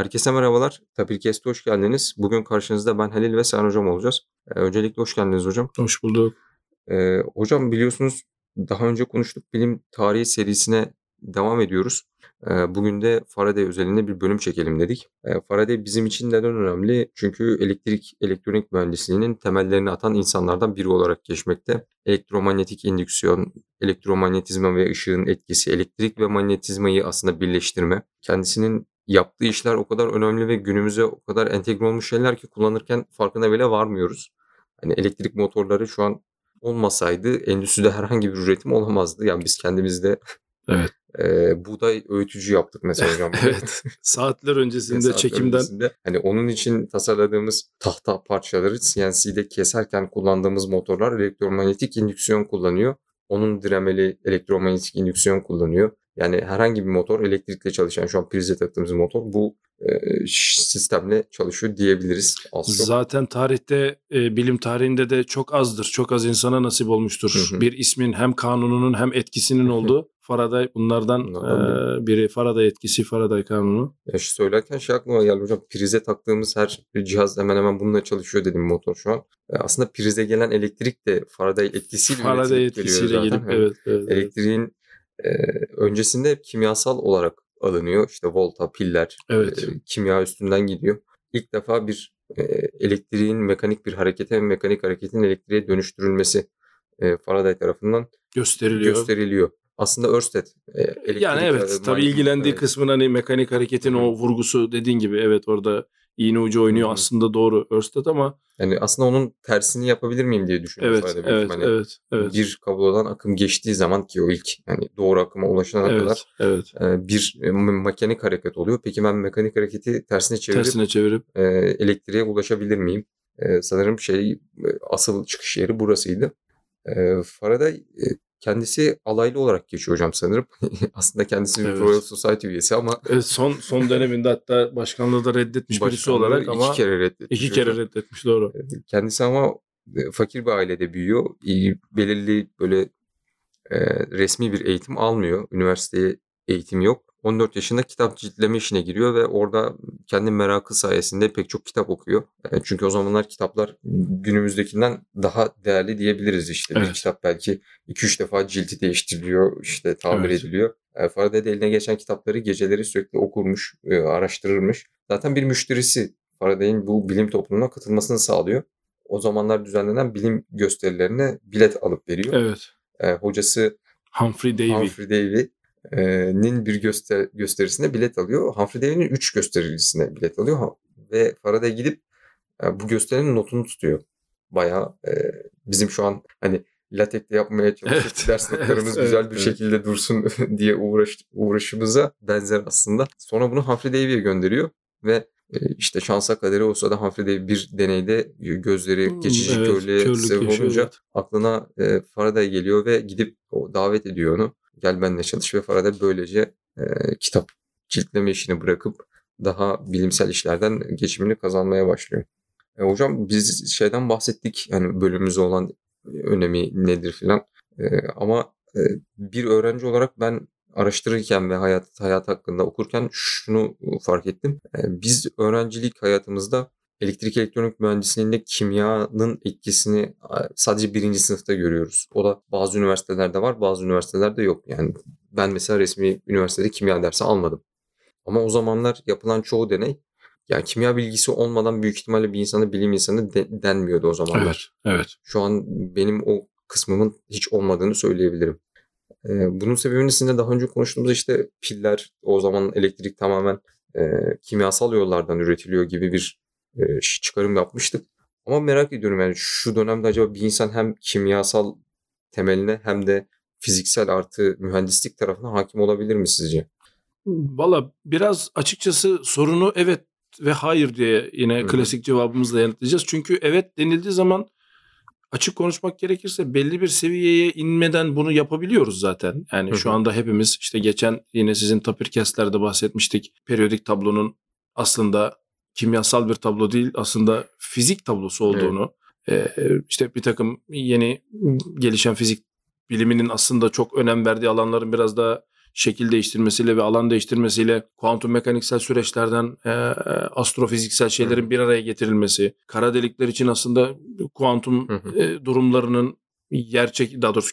Herkese merhabalar. Tapirkest'e hoş geldiniz. Bugün karşınızda ben Halil ve Serhan Hocam olacağız. Öncelikle hoş geldiniz hocam. Hoş bulduk. Hocam biliyorsunuz daha önce konuştuk. Bilim tarihi serisine devam ediyoruz. Bugün de Faraday özelinde bir bölüm çekelim dedik. Faraday bizim için neden önemli? Çünkü elektronik mühendisliğinin temellerini atan insanlardan biri olarak geçmekte. Elektromanyetik indüksiyon, elektromanyetizma ve ışığın etkisi, elektrik ve manyetizmayı aslında birleştirme. Kendisinin yaptığı işler o kadar önemli ve günümüze o kadar entegre olmuş şeyler ki kullanırken farkına bile varmıyoruz. Hani elektrik motorları şu an olmasaydı endüstride herhangi bir üretim olamazdı. Yani biz kendimizde evet. Buğday öğütücü yaptık mesela hocam. Evet. Saatler öncesinde saatler çekimden. Hani onun için tasarladığımız tahta parçaları CNC'de keserken kullandığımız motorlar elektromanyetik indüksiyon kullanıyor. Onun diremeli elektromanyetik indüksiyon kullanıyor. Yani herhangi bir motor elektrikle çalışan şu an prize taktığımız motor bu sistemle çalışıyor diyebiliriz. Zaten tarihte bilim tarihinde de çok azdır. Çok az insana nasip olmuştur. Hı hı. Bir ismin hem kanununun hem etkisinin olduğu Faraday bunlardan biri. Faraday etkisi, Faraday kanunu. Söylerken aklıma geldi hocam. Prize taktığımız her bir cihaz hemen bununla çalışıyor dedim motor şu an. Aslında prize gelen elektrik de Faraday etkisiyle geliyor zaten. Evet. Elektriğin öncesinde kimyasal olarak alınıyor. İşte volta, piller, evet. Kimya üstünden gidiyor. İlk defa bir elektriğin mekanik bir harekete, mekanik hareketin elektriğe dönüştürülmesi Faraday tarafından gösteriliyor. Aslında Ørsted. Yani evet tabii ilgilendiği kısmın hani mekanik hareketin o vurgusu dediğin gibi evet orada iğne ucu oynuyor aslında doğru Ørsted ama. Yani aslında onun tersini yapabilir miyim diye düşünüyorum. Evet. Bir kablodan akım geçtiği zaman ki o ilk yani doğru akıma ulaşana kadar bir mekanik hareket oluyor. Peki ben mekanik hareketi tersine çevirip elektriğe ulaşabilir miyim? Sanırım asıl çıkış yeri burasıydı. Faraday kendisi alaylı olarak geçiyor hocam sanırım. Aslında kendisi bir Royal Society üyesi ama... son döneminde hatta başkanlığı da reddetmiş birisi olarak ama... İki kere reddetmiş doğru. Kendisi ama fakir bir ailede büyüyor. Belirli böyle resmi bir eğitim almıyor. Üniversiteye eğitim yok. 14 yaşında kitap ciltleme işine giriyor ve orada kendi merakı sayesinde pek çok kitap okuyor. Çünkü o zamanlar kitaplar günümüzdekinden daha değerli diyebiliriz işte. Evet. Bir kitap belki 2-3 defa cilti değiştiriliyor, işte tamir ediliyor. Faraday de eline geçen kitapları geceleri sürekli okurmuş, araştırırmış. Zaten bir müşterisi Faraday'in bu bilim toplumuna katılmasını sağlıyor. O zamanlar düzenlenen bilim gösterilerine bilet alıp veriyor. Evet. Hocası Humphry Davy. Bir gösterisine bilet alıyor. Humphry Davy'nin 3 göstericisine bilet alıyor. Ve Faraday gidip bu gösterinin notunu tutuyor. Bayağı bizim şu an hani latekle yapmaya çalışıp ders notlarımız güzel bir şekilde dursun diye uğraşımıza benzer aslında. Sonra bunu Humphry Davy'ye gönderiyor ve işte şansa kaderi olsa da Humphry Davy bir deneyde gözleri geçici körlüğe sebep olunca aklına Faraday geliyor ve gidip davet ediyor onu. Gel benimle çalış ve Faraday böylece kitap ciltleme işini bırakıp daha bilimsel işlerden geçimini kazanmaya başlıyor. Hocam biz şeyden bahsettik yani bölümümüze olan önemi nedir filan ama bir öğrenci olarak ben araştırırken ve hayat hakkında okurken şunu fark ettim. Biz öğrencilik hayatımızda elektronik mühendisliğinde kimyanın etkisini sadece 1. sınıfta görüyoruz. O da bazı üniversitelerde var, bazı üniversitelerde yok. Yani ben mesela resmi üniversitede kimya dersi almadım. Ama o zamanlar yapılan çoğu deney, yani kimya bilgisi olmadan büyük ihtimalle bir insana bilim insanı denmiyordu o zamanlar. Evet. Şu an benim o kısmımın hiç olmadığını söyleyebilirim. Bunun sebebini sizinle daha önce konuştuğumuzda işte piller, o zaman elektrik tamamen kimyasal yollardan üretiliyor gibi bir çıkarım yapmıştık. Ama merak ediyorum yani şu dönemde acaba bir insan hem kimyasal temeline hem de fiziksel artı mühendislik tarafına hakim olabilir mi sizce? Valla biraz açıkçası sorunu evet ve hayır diye yine klasik cevabımızla yanıtlayacağız. Çünkü evet denildiği zaman açık konuşmak gerekirse belli bir seviyeye inmeden bunu yapabiliyoruz zaten. Yani şu anda hepimiz işte geçen yine sizin tapirkestlerde bahsetmiştik. Periyodik tablonun aslında kimyasal bir tablo değil aslında fizik tablosu olduğunu işte bir takım yeni gelişen fizik biliminin aslında çok önem verdiği alanların biraz daha şekil değiştirmesiyle ve alan değiştirmesiyle kuantum mekaniksel süreçlerden astrofiziksel şeylerin bir araya getirilmesi, kara delikler için aslında kuantum durumlarının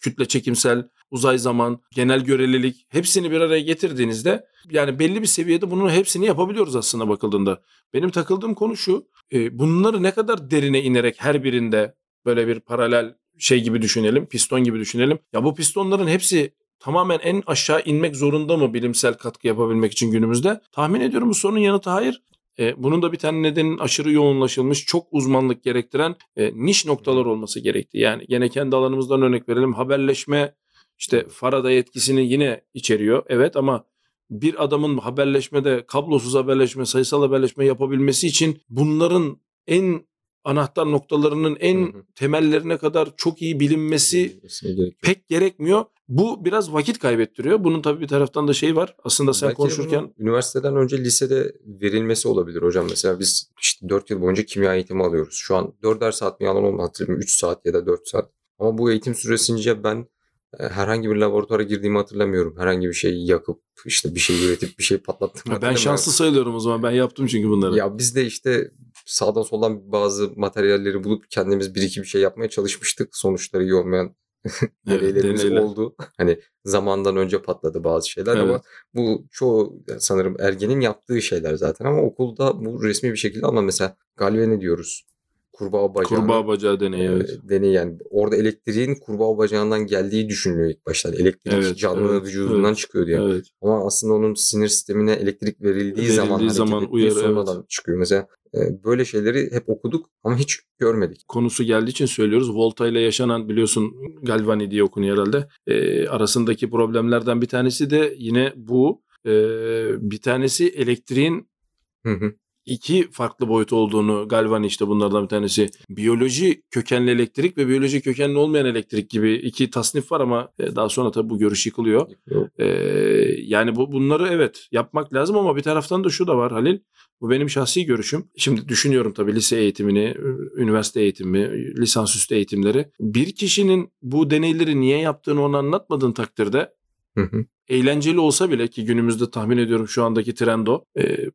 kütle çekimsel, uzay zaman, genel görelilik hepsini bir araya getirdiğinizde yani belli bir seviyede bunun hepsini yapabiliyoruz aslında bakıldığında. Benim takıldığım konu şu, bunları ne kadar derine inerek her birinde böyle bir paralel şey gibi düşünelim, piston gibi düşünelim. Ya bu pistonların hepsi tamamen en aşağı inmek zorunda mı bilimsel katkı yapabilmek için günümüzde? Tahmin ediyorum bu sorunun yanıtı hayır. Bunun da bir tane nedenin aşırı yoğunlaşılmış, çok uzmanlık gerektiren niş noktalar olması gerekti. Yani gene kendi alanımızdan örnek verelim. Haberleşme işte Faraday etkisini yine içeriyor. Evet ama bir adamın haberleşmede kablosuz haberleşme, sayısal haberleşme yapabilmesi için bunların en anahtar noktalarının en temellerine kadar çok iyi bilinmesi pek gerekmiyor. Bu biraz vakit kaybettiriyor. Bunun tabii bir taraftan da şey var. Aslında sen belki konuşurken üniversiteden önce lisede verilmesi olabilir hocam. Mesela biz işte 4 yıl boyunca kimya eğitimi alıyoruz. Şu an 4'er saat mi yalan olmadı hatırlamıyorum. 3 saat ya da 4 saat. Ama bu eğitim süresince ben herhangi bir laboratuvara girdiğimi hatırlamıyorum. Herhangi bir şey yakıp işte bir şey üretip bir şey patlattım. Ben şanslı sayılıyorum o zaman. Ben yaptım çünkü bunları. Ya biz de işte sağdan soldan bazı materyalleri bulup kendimiz bir iki bir şey yapmaya çalışmıştık. Sonuçları iyi olmayan deneylerimiz oldu. Hani zamandan önce patladı bazı şeyler ama bu çoğu sanırım ergenin yaptığı şeyler zaten. Ama okulda bu resmi bir şekilde ama mesela galiba ne diyoruz? Kurbağa bacağı deneyi. Deneyi yani orada elektriğin kurbağa bacağından geldiği düşünülüyor ilk başta. Elektrik canlı vücudundan çıkıyor diye. Evet. Ama aslında onun sinir sistemine elektrik verildiği zaman uyarı sonradan çıkıyor. Mesela böyle şeyleri hep okuduk ama hiç görmedik. Konusu geldiği için söylüyoruz. Volta ile yaşanan biliyorsun Galvani diye okunuyor herhalde. Arasındaki problemlerden bir tanesi de yine bu. Bir tanesi elektriğin iki farklı boyut olduğunu, Galvani işte bunlardan bir tanesi. Biyoloji kökenli elektrik ve biyoloji kökenli olmayan elektrik gibi iki tasnif var ama daha sonra tabii bu görüş yıkılıyor. Yani bunları yapmak lazım ama bir taraftan da şu da var Halil. Bu benim şahsi görüşüm. Şimdi düşünüyorum tabii lise eğitimini, üniversite eğitimi, lisansüstü eğitimleri. Bir kişinin bu deneyleri niye yaptığını ona anlatmadığın takdirde eğlenceli olsa bile ki günümüzde tahmin ediyorum şu andaki trend o.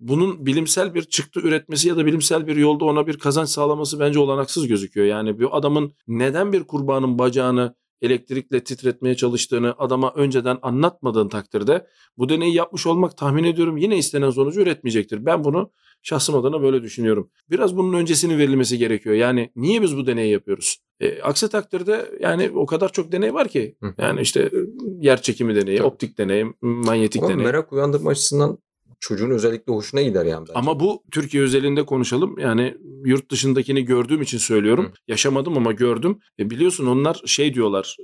Bunun bilimsel bir çıktı üretmesi ya da bilimsel bir yolda ona bir kazanç sağlaması bence olanaksız gözüküyor. Yani bir adamın neden bir kurbağanın bacağını elektrikle titretmeye çalıştığını adama önceden anlatmadığın takdirde bu deneyi yapmış olmak tahmin ediyorum yine istenen sonucu üretmeyecektir. Ben bunu şahsım adına böyle düşünüyorum. Biraz bunun öncesinin verilmesi gerekiyor. Yani niye biz bu deneyi yapıyoruz? Aksi takdirde yani o kadar çok deney var ki. Yani işte yer çekimi deneyi, optik deney, manyetik deney. Merak uyandırma açısından çocuğun özellikle hoşuna gider yani. Bence. Ama bu Türkiye özelinde konuşalım. Yani yurt dışındakini gördüğüm için söylüyorum. Yaşamadım ama gördüm. Biliyorsun onlar şey diyorlar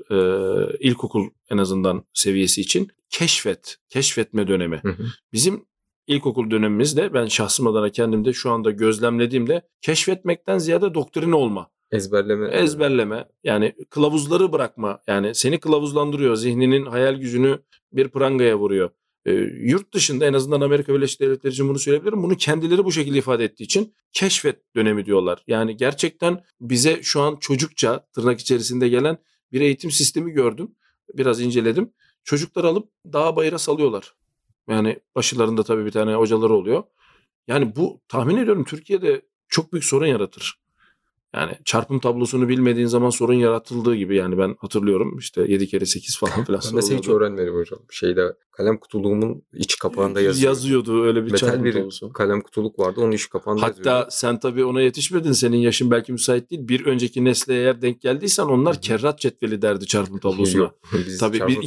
ilkokul en azından seviyesi için keşfetme dönemi. Bizim İlkokul dönemimizde ben şahsım adına kendimde şu anda gözlemlediğimde keşfetmekten ziyade doktrin olma. Ezberleme yani kılavuzları bırakma yani seni kılavuzlandırıyor zihninin hayal gücünü bir prangaya vuruyor. Yurt dışında en azından Amerika Birleşik Devletleri için bunu söyleyebilirim. Bunu kendileri bu şekilde ifade ettiği için keşfet dönemi diyorlar. Yani gerçekten bize şu an çocukça tırnak içerisinde gelen bir eğitim sistemi gördüm. Biraz inceledim. Çocukları alıp dağa bayıra salıyorlar. Yani başlarında tabii bir tane hocaları oluyor. Yani bu tahmin ediyorum Türkiye'de çok büyük sorun yaratır. Yani çarpım tablosunu bilmediğin zaman sorun yaratıldığı gibi yani ben hatırlıyorum işte 7x8 falan filan. Ben mesela hiç öğrenmedim hocam. Kalem kutuluğumun iç kapağında yazıyordu öyle bir metal çarpım tablosu. Metal bir kalem kutuluk vardı onun iç kapağında yazıyordu. Hatta sen tabii ona yetişmedin senin yaşın belki müsait değil. Bir önceki nesle eğer denk geldiysen onlar kerrat cetveli derdi çarpım tablosuna. Tabii çarpım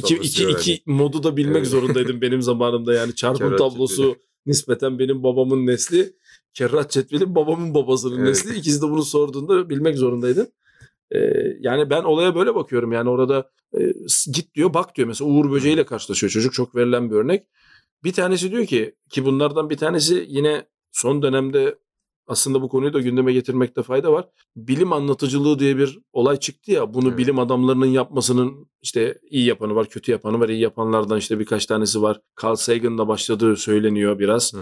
iki modu da bilmek zorundaydım benim zamanımda yani çarpım tablosu. Cetveli. Nispeten benim babamın nesli, kerrat cetveli babamın babasının nesli. İkisi de bunu sorduğunda bilmek zorundaydın. Yani ben olaya böyle bakıyorum. Yani orada git diyor, bak diyor. Mesela Uğur böceğiyle karşılaşıyor çocuk. Çok verilen bir örnek. Bir tanesi diyor ki bunlardan bir tanesi yine son dönemde aslında bu konuyu da gündeme getirmekte fayda var. Bilim anlatıcılığı diye bir olay çıktı ya. Bunu bilim adamlarının yapmasının işte iyi yapanı var, kötü yapanı var. İyi yapanlardan işte birkaç tanesi var. Carl Sagan'la başladığı söyleniyor biraz.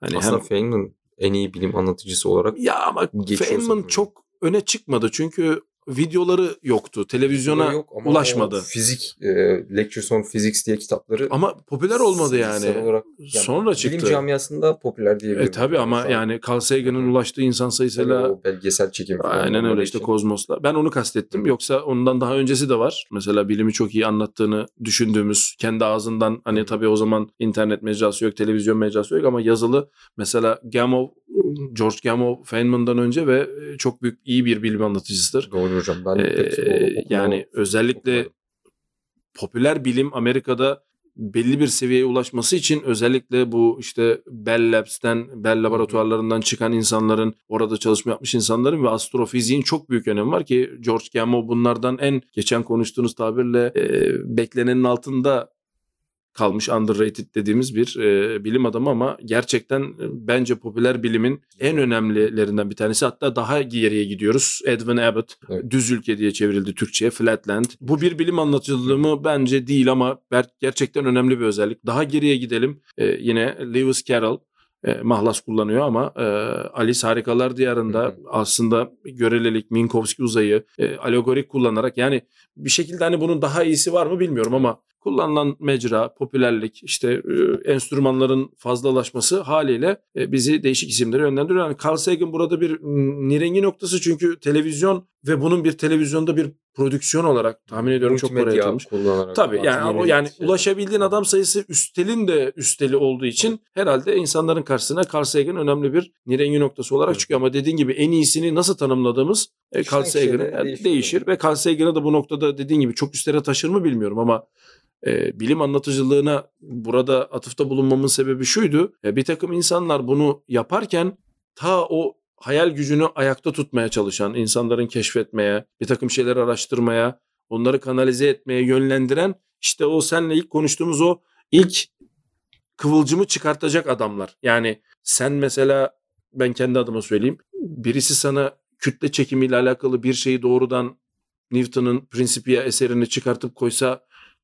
Hani aslında Feynman en iyi bilim anlatıcısı olarak. Ya ama Feynman çok öne çıkmadı. Çünkü videoları yoktu. Televizyona yok, ulaşmadı. Fizik, Lectures on Physics diye kitapları. Ama popüler olmadı yani. Olarak, yani sonra çıktı. Bilim camiasında popüler diyebilirim. Tabii ama yani Carl Sagan'ın ulaştığı insan sayısıyla. O belgesel çekimi. Aynen öyle işte Cosmos'la. Ben onu kastettim. Yoksa ondan daha öncesi de var. Mesela bilimi çok iyi anlattığını düşündüğümüz kendi ağzından hani tabii o zaman internet mecrası yok, televizyon mecrası yok ama yazılı mesela Gamow, George Gamow Feynman'dan önce ve çok büyük iyi bir bilim anlatıcısıdır. Doğru hocam. Ben yani özellikle popüler bilim Amerika'da belli bir seviyeye ulaşması için özellikle bu işte Bell laboratuvarlarından çıkan insanların, orada çalışma yapmış insanların ve astrofiziğin çok büyük önemi var ki George Gamow bunlardan en geçen konuştuğunuz tabirle beklenenin altında kalmış, underrated dediğimiz bir bilim adamı ama gerçekten bence popüler bilimin en önemlilerinden bir tanesi. Hatta daha geriye gidiyoruz. Edwin Abbott, evet. Düz ülke diye çevrildi Türkçe'ye, Flatland. Bu bir bilim anlatıcılığı mı? Bence değil ama gerçekten önemli bir özellik. Daha geriye gidelim. Yine Lewis Carroll. Mahlas kullanıyor ama Alice Harikalar Diyarı'nda aslında görelilik, Minkowski uzayı, alegorik kullanarak yani bir şekilde hani bunun daha iyisi var mı bilmiyorum ama kullanılan mecra, popülerlik, işte enstrümanların fazlalaşması haliyle bizi değişik isimlere yönlendiriyor. Yani Carl Sagan burada bir nirengi noktası çünkü televizyon ve bunun bir televizyonda bir prodüksiyon olarak tahmin ediyorum çok para yatırmış. Tabii yani ulaşabildiğin adam sayısı üstelin de üsteli olduğu için herhalde insanların karşısına Carl Sagan önemli bir nirengi noktası olarak çıkıyor. Ama dediğin gibi en iyisini nasıl tanımladığımız Carl Sagan'a değişir ve Carl Sagan'a da bu noktada dediğin gibi çok üstlere taşır mı bilmiyorum ama bilim anlatıcılığına burada atıfta bulunmamın sebebi şuydu. Bir takım insanlar bunu yaparken ta o hayal gücünü ayakta tutmaya çalışan, insanların keşfetmeye, bir takım şeyleri araştırmaya, onları kanalize etmeye yönlendiren işte o seninle ilk konuştuğumuz o ilk kıvılcımı çıkartacak adamlar. Yani sen mesela, ben kendi adıma söyleyeyim, birisi sana kütle çekimiyle alakalı bir şeyi doğrudan Newton'un Principia eserini çıkartıp koysa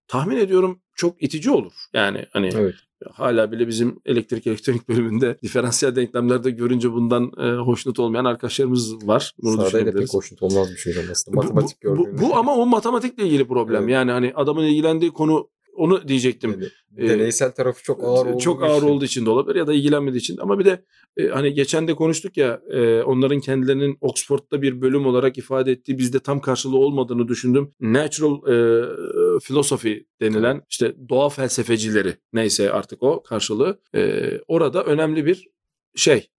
tahmin ediyorum çok itici olur. Yani hani evet. Hala bile bizim elektronik bölümünde diferansiyel denklemlerde görünce bundan hoşnut olmayan arkadaşlarımız var. Bunu Faraday'da pek hoşnut olmaz bir şey aslında. Matematik bu ama o matematikle ilgili problem. Evet. Yani hani adamın ilgilendiği konu, onu diyecektim. Yani, deneysel tarafı çok ağır olduğu için de olabilir ya da ilgilenmediği için. Ama bir de hani geçen de konuştuk ya onların kendilerinin Oxford'da bir bölüm olarak ifade ettiği bizde tam karşılığı olmadığını düşündüm. Natural Philosophy denilen işte doğa felsefecileri neyse artık o karşılığı. Orada önemli bir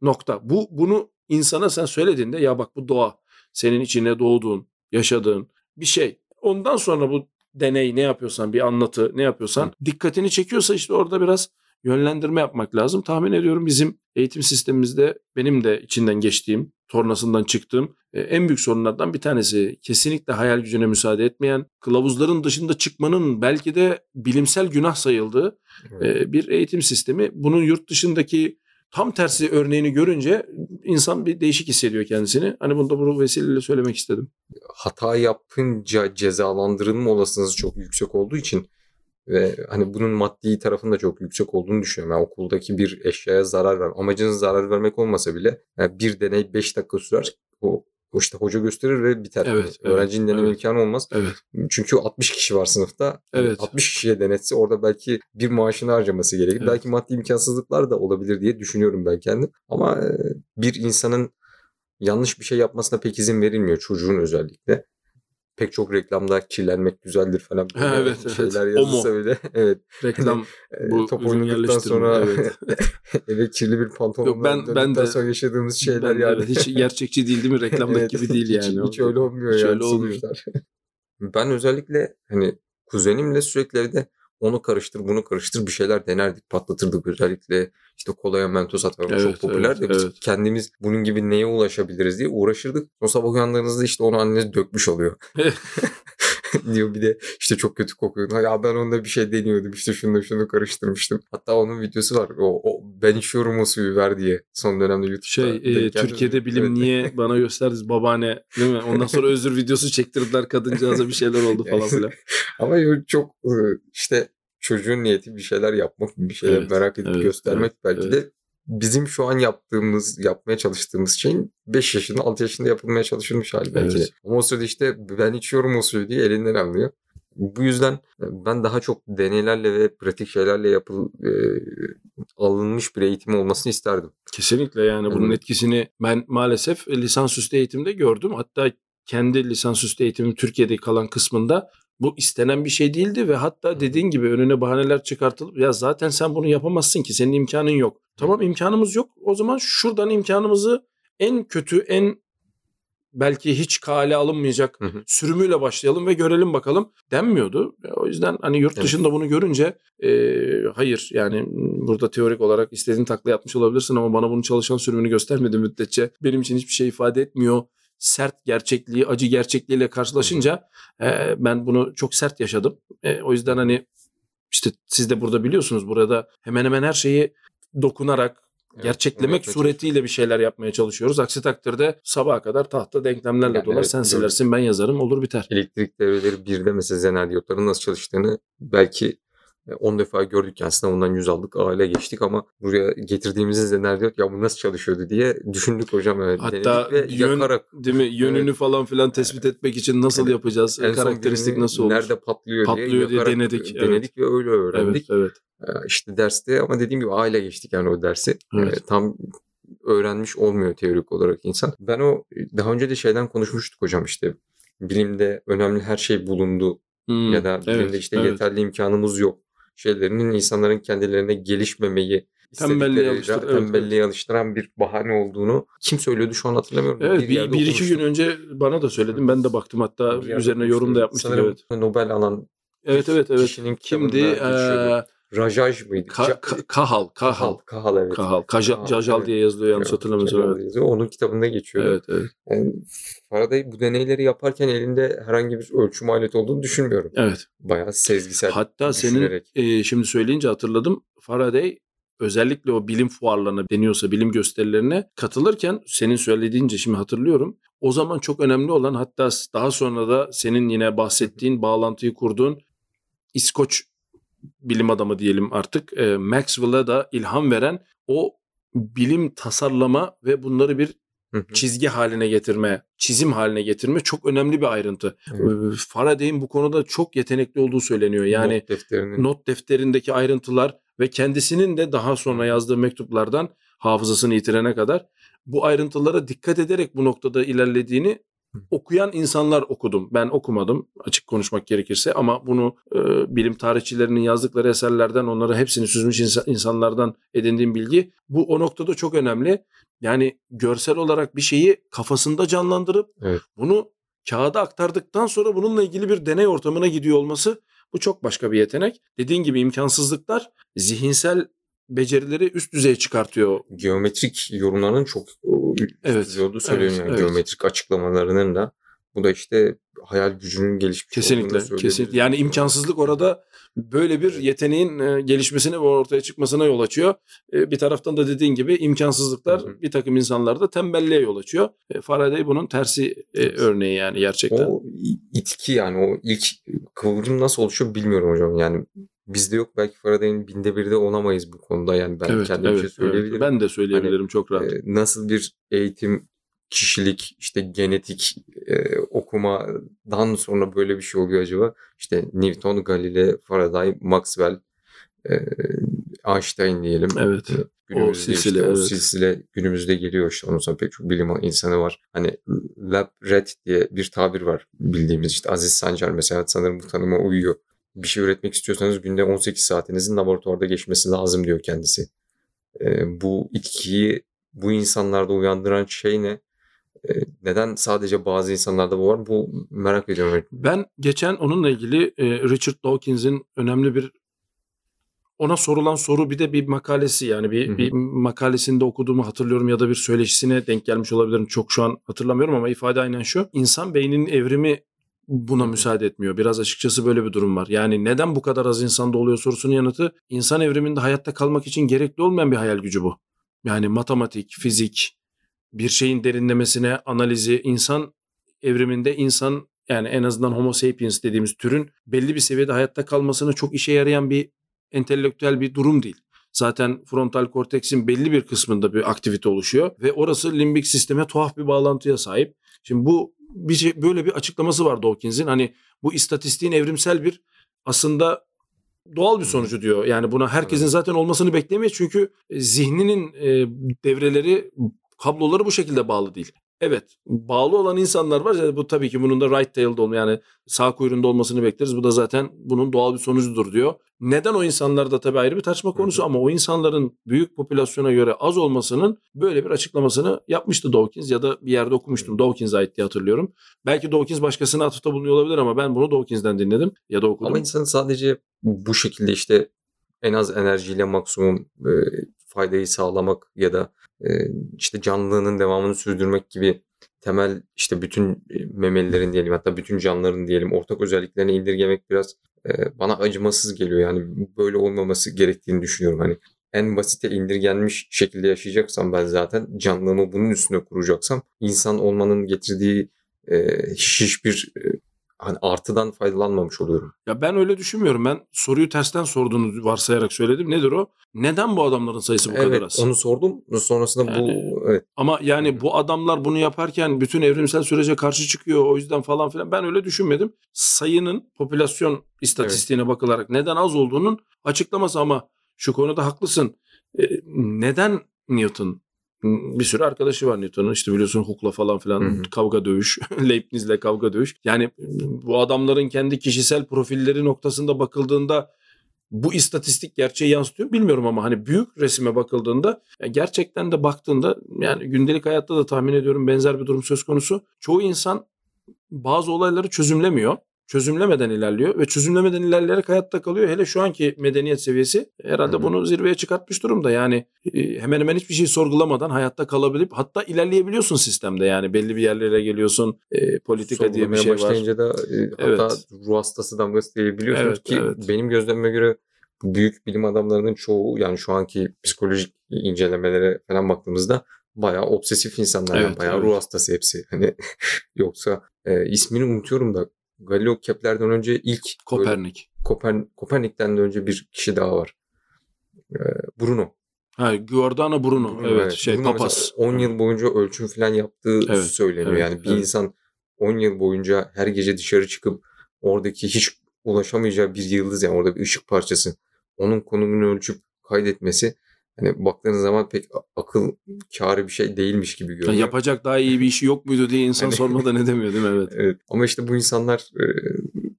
nokta. Bunu insana sen söylediğinde ya bak bu doğa senin içine doğduğun, yaşadığın bir şey. Ondan sonra bu deney ne yapıyorsan, bir anlatı ne yapıyorsan dikkatini çekiyorsa işte orada biraz yönlendirme yapmak lazım. Tahmin ediyorum bizim eğitim sistemimizde benim de içinden geçtiğim, tornasından çıktığım en büyük sorunlardan bir tanesi kesinlikle hayal gücüne müsaade etmeyen, kılavuzların dışında çıkmanın belki de bilimsel günah sayıldığı bir eğitim sistemi. Bunun yurt dışındaki tam tersi örneğini görünce insan bir değişik hissediyor kendisini. Hani bunu da bu vesileyle söylemek istedim. Hata yapınca cezalandırılma olasılığı çok yüksek olduğu için ve hani bunun maddi tarafının da çok yüksek olduğunu düşünüyorum. Yani okuldaki bir eşyaya zarar ver. Amacınız zarar vermek olmasa bile yani bir deney 5 dakika sürer. O işte hoca gösterir ve biter. Evet, öğrencinin deneme imkanı olmaz. Evet. Çünkü 60 kişi var sınıfta. Evet. 60 kişiye denetse orada belki bir maaşını harcaması gerekir. Evet. Belki maddi imkansızlıklar da olabilir diye düşünüyorum ben kendim. Ama bir insanın yanlış bir şey yapmasına pek izin verilmiyor, çocuğun özellikle. Pek çok reklamda kirlenmek güzeldir falan böyle şeyler yazılsa öyle. Evet. Reklam bu top oynadıktan sonra eve kirli bir pantolonla döndükten sonra yaşadığımız şeyler yani. Evet, hiç gerçekçi değil mi? Reklamdaki gibi değil yani. Hiç öyle olmuyor hiç yani. Öyle olmuyor. Ben özellikle hani kuzenimle sürekli evde onu karıştır bunu karıştır bir şeyler denerdik, patlatırdık. Özellikle işte kolaya mentos atmak çok popülerdi. Biz kendimiz bunun gibi neye ulaşabiliriz diye uğraşırdık. O sabah uyandığınızda işte onu anneniz dökmüş oluyor. diyor bir de işte çok kötü kokuyor. Ya ben onda bir şey deniyordum işte şunu karıştırmıştım. Hatta onun videosu var. O ben içiyorum o suyu ver diye son dönemde YouTube'da. Türkiye'de bilim niye bana gösterdiniz babaanne değil mi? Ondan sonra özür videosu çektirdiler kadıncağıza bir şeyler oldu falan filan. Ama çok işte çocuğun niyeti bir şeyler yapmak, bir şeyler merak edip göstermek belki de bizim şu an yapmaya çalıştığımız şeyin 5 yaşında, 6 yaşında yapılmaya çalışılmış hali belki. Evet. Ama o sırada işte ben içiyorum o suyu diye elinden alıyor. Bu yüzden ben daha çok deneylerle ve pratik şeylerle alınmış bir eğitim olmasını isterdim. Kesinlikle yani bunun etkisini ben maalesef lisansüstü eğitimde gördüm. Hatta kendi lisansüstü eğitimin Türkiye'de kalan kısmında bu istenen bir şey değildi ve hatta dediğin gibi önüne bahaneler çıkartılıp ya zaten sen bunu yapamazsın ki senin imkanın yok. Tamam imkanımız yok, o zaman şuradan imkanımızı en kötü, en belki hiç kale alınmayacak sürümüyle başlayalım ve görelim bakalım denmiyordu. O yüzden hani yurt dışında bunu görünce hayır yani burada teorik olarak istediğin takla yatmış olabilirsin ama bana bunun çalışan sürümünü göstermediği müddetçe benim için hiçbir şey ifade etmiyor. Sert gerçekliği, acı gerçekliğiyle karşılaşınca ben bunu çok sert yaşadım. O yüzden hani işte siz de burada biliyorsunuz, burada hemen hemen her şeyi dokunarak gerçeklemek suretiyle bir şeyler yapmaya çalışıyoruz. Aksi takdirde sabaha kadar tahta denklemlerle yani dolar. Evet, sen silersin, ben yazarım, olur biter. Elektrik devreleri bir de mesela zenerdiyotların nasıl çalıştığını belki 10 defa gördük. Aslında ondan 100 aldık, ağıyla geçtik ama buraya getirdiğimizde zennediyorduk ya bu nasıl çalışıyordu diye düşündük hocam. Evet. Hatta ve yakarak, değil mi? Yönünü falan filan tespit etmek için nasıl yapacağız? Karakteristik nasıl olur? Nerede patlıyor diye denedik ve öyle öğrendik. Evet. İşte derste ama dediğim gibi ağıyla geçtik yani o dersi. Evet. Tam öğrenmiş olmuyor teorik olarak insan. Ben daha önce de şeyden konuşmuştuk hocam, işte bilimde önemli her şey bulundu ya da bilimde yeterli imkanımız yok şeylerinin insanların kendilerine gelişmemeyi tembelliğe alıştıran bir bahane olduğunu kim söylüyordu şu an hatırlamıyorum. Evet, bir iki gün önce bana da söyledim. Ben de baktım, hatta üzerine yorum da yapmıştım. Evet. Nobel alan kişinin kimdi? Rajaj mıydı? Cajal diye yazılıyor yanlış hatırlamıyorsam. Evet. Onun kitabında geçiyor. Evet. Yani Faraday bu deneyleri yaparken elinde herhangi bir ölçüm aleti olduğunu düşünmüyorum. Evet. Bayağı sezgisel. Hatta düşünerek. Senin şimdi söyleyince hatırladım. Faraday özellikle o bilim fuarlarına deniyorsa bilim gösterilerine katılırken senin söylediğince şimdi hatırlıyorum. O zaman çok önemli olan, hatta daha sonra da senin yine bahsettiğin bağlantıyı kurduğun İskoç bilim adamı diyelim artık Maxwell'a da ilham veren o bilim tasarlama ve bunları bir çizgi haline getirme, çizim haline getirme çok önemli bir ayrıntı. Faraday'in bu konuda çok yetenekli olduğu söyleniyor. Yani not defterindeki ayrıntılar ve kendisinin de daha sonra yazdığı mektuplardan hafızasını yitirene kadar bu ayrıntılara dikkat ederek bu noktada ilerlediğini okuyan insanlar okudum. Ben okumadım açık konuşmak gerekirse ama bunu bilim tarihçilerinin yazdıkları eserlerden, onları hepsini süzmüş insanlardan edindiğim bilgi. Bu o noktada çok önemli. Yani görsel olarak bir şeyi kafasında canlandırıp bunu kağıda aktardıktan sonra bununla ilgili bir deney ortamına gidiyor olması, bu çok başka bir yetenek. Dediğin gibi imkansızlıklar zihinsel becerileri üst düzeye çıkartıyor. Geometrik yorumlarının çok üst olduğu söyleniyor. Evet. Geometrik açıklamalarının da. Bu da işte hayal gücünün gelişmesi. Kesinlikle. Yani imkansızlık orada böyle bir yeteneğin gelişmesine ve ortaya çıkmasına yol açıyor. Bir taraftan da dediğin gibi imkansızlıklar bir takım insanlarda tembelliğe yol açıyor. Faraday bunun tersi örneği yani gerçekten. O itki yani o ilk kıvılcım nasıl oluşuyor bilmiyorum hocam yani. Bizde yok, belki Faraday'in 1/1000'de olamayız bu konuda yani ben kendim bir şey söyleyebilirim. Ben de söyleyebilirim hani, çok rahat. Nasıl bir eğitim, kişilik, işte genetik okumadan sonra böyle bir şey oluyor acaba? İşte Newton, Galileo, Faraday, Maxwell, Einstein diyelim. Evet. O silsile, işte, silsile günümüzde geliyor işte, ondan sonra pek çok bilim insanı var. Hani lab rat diye bir tabir var bildiğimiz, işte Aziz Sancar mesela sanırım bu tanıma uyuyor. Bir şey üretmek istiyorsanız günde 18 saatinizin laboratuvarda geçmesi lazım diyor kendisi. Bu itkiyi bu insanlarda uyandıran şey ne? Neden sadece bazı insanlarda bu var? Bu merak ediyorum. Ben geçen onunla ilgili Richard Dawkins'in önemli bir ona sorulan soru, bir de bir makalesi yani bir makalesinde okuduğumu hatırlıyorum ya da bir söyleşisine denk gelmiş olabilirim. Çok şu an hatırlamıyorum ama ifade aynen şu. İnsan beyninin evrimi buna müsaade etmiyor. Biraz açıkçası böyle bir durum var. Yani neden bu kadar az insanda oluyor sorusunun yanıtı, insan evriminde hayatta kalmak için gerekli olmayan bir hayal gücü bu. Yani matematik, fizik, bir şeyin derinlemesine analizi, insan evriminde insan yani en azından Homo sapiens dediğimiz türün belli bir seviyede hayatta kalmasını çok işe yarayan bir entelektüel bir durum değil. zaten frontal korteksin belli bir kısmında bir aktivite oluşuyor ve orası limbik sisteme tuhaf bir bağlantıya sahip. Şimdi bu böyle bir açıklaması var Dawkins'in. Hani bu istatistiğin evrimsel bir aslında doğal bir sonucu diyor. Yani buna herkesin zaten olmasını beklemeyiz çünkü zihninin devreleri, kabloları bu şekilde bağlı değil. Evet, bağlı olan insanlar var. Yani bu tabii ki bunun da right tail'da olma, yani sağ kuyruğunda olmasını bekleriz. Bu da zaten bunun doğal bir sonucudur diyor. Neden o insanlar da tabii ayrı bir tartışma konusu ama o insanların büyük popülasyona göre az olmasının böyle bir açıklamasını yapmıştı Dawkins ya da bir yerde okumuştum. Dawkins'e ait diye hatırlıyorum. Belki Dawkins başkasına atıfta bulunuyor olabilir ama ben bunu Dawkins'den dinledim ya da okudum. Ama insanın sadece bu şekilde işte en az enerjiyle maksimum faydayı sağlamak ya da işte canlılığının devamını sürdürmek gibi temel işte bütün memelilerin diyelim hatta bütün canlıların diyelim ortak özelliklerini indirgemek biraz bana acımasız geliyor. Yani böyle olmaması gerektiğini düşünüyorum. Hani en basite indirgenmiş şekilde yaşayacaksam ben zaten canlılığımı bunun üstüne kuracaksam insan olmanın getirdiği hiçbir hani artıdan faydalanmamış oluyorum. Ya ben öyle düşünmüyorum. Ben soruyu tersten sorduğunu varsayarak söyledim. Nedir o? Neden bu adamların sayısı bu kadar az? Evet, onu sordum. Sonrasında yani, bu evet. Ama yani bu adamlar bunu yaparken bütün evrimsel sürece karşı çıkıyor. O yüzden falan filan. Ben öyle düşünmedim. Sayının popülasyon istatistiğine bakılarak neden az olduğunun açıklaması ama şu konuda haklısın. Neden Newton? Bir sürü arkadaşı var Newton'un. İşte biliyorsun Hooke'la falan filan kavga dövüş. Leibniz'le kavga dövüş. Yani bu adamların kendi kişisel profilleri noktasında bakıldığında bu istatistik gerçeği yansıtıyor bilmiyorum ama hani büyük resime bakıldığında gerçekten de baktığında yani gündelik hayatta da tahmin ediyorum benzer bir durum söz konusu. Çoğu insan bazı olayları çözümlemiyor. Çözümlemeden ilerliyor ve çözümlemeden ilerleyerek hayatta kalıyor. Hele şu anki medeniyet seviyesi herhalde bunu zirveye çıkartmış durumda. Yani hemen hemen hiçbir şey sorgulamadan hayatta kalabilip hatta ilerleyebiliyorsun sistemde. Yani belli bir yerlere geliyorsun. Politika diye bir şey var. Sorgulamaya başlayınca da hatta ruh hastası damgası diyebiliyorsunuz ki benim gözlemime göre büyük bilim adamlarının çoğu yani şu anki psikolojik incelemelere falan baktığımızda bayağı obsesif insanlar. Evet, yani bayağı ruh hastası hepsi. Hani yoksa ismini unutuyorum da Galileo Kepler'den önce ilk Kopernik. Kopernik'ten de önce bir kişi daha var. Bruno. Giordano Bruno. Evet, Bruno papaz. 10 yıl boyunca ölçüm falan yaptığı söyleniyor. Yani bir insan 10 yıl boyunca her gece dışarı çıkıp oradaki hiç ulaşamayacağı bir yıldız yani orada bir ışık parçası onun konumunu ölçüp kaydetmesi hani baktığınız zaman pek akıl kârı bir şey değilmiş gibi görünüyor. Yani yapacak daha iyi bir işi yok muydu diye insan sormadan edemiyor değil mi? Evet. Ama işte bu insanlar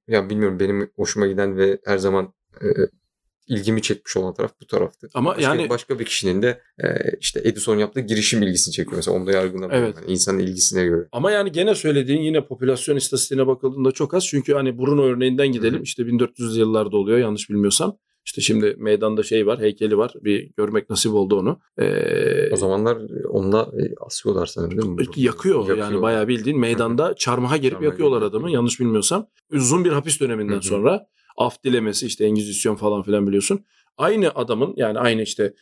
ya bilmiyorum benim hoşuma giden ve her zaman ilgimi çekmiş olan taraf bu taraftı. Ama başka bir kişinin de işte Edison yaptığı girişim ilgisini çekiyor. Mesela onda yargılamıyorum. Evet. Yani insanın ilgisine göre. Ama yani gene söylediğin yine popülasyon istatistiğine bakıldığında çok az. Çünkü hani Bruno örneğinden gidelim. İşte 1400'lü yıllarda oluyor yanlış bilmiyorsam. İşte şimdi meydanda heykeli var. Bir görmek nasip oldu onu. O zamanlar onunla asıyorlar sanırım değil mi? Yakıyor yani bayağı bildiğin meydanda çarmıha gerip yakıyorlar adamı yanlış bilmiyorsam. Uzun bir hapis döneminden sonra af dilemesi işte Engizisyon falan filan biliyorsun. Aynı adamın yani aynı işte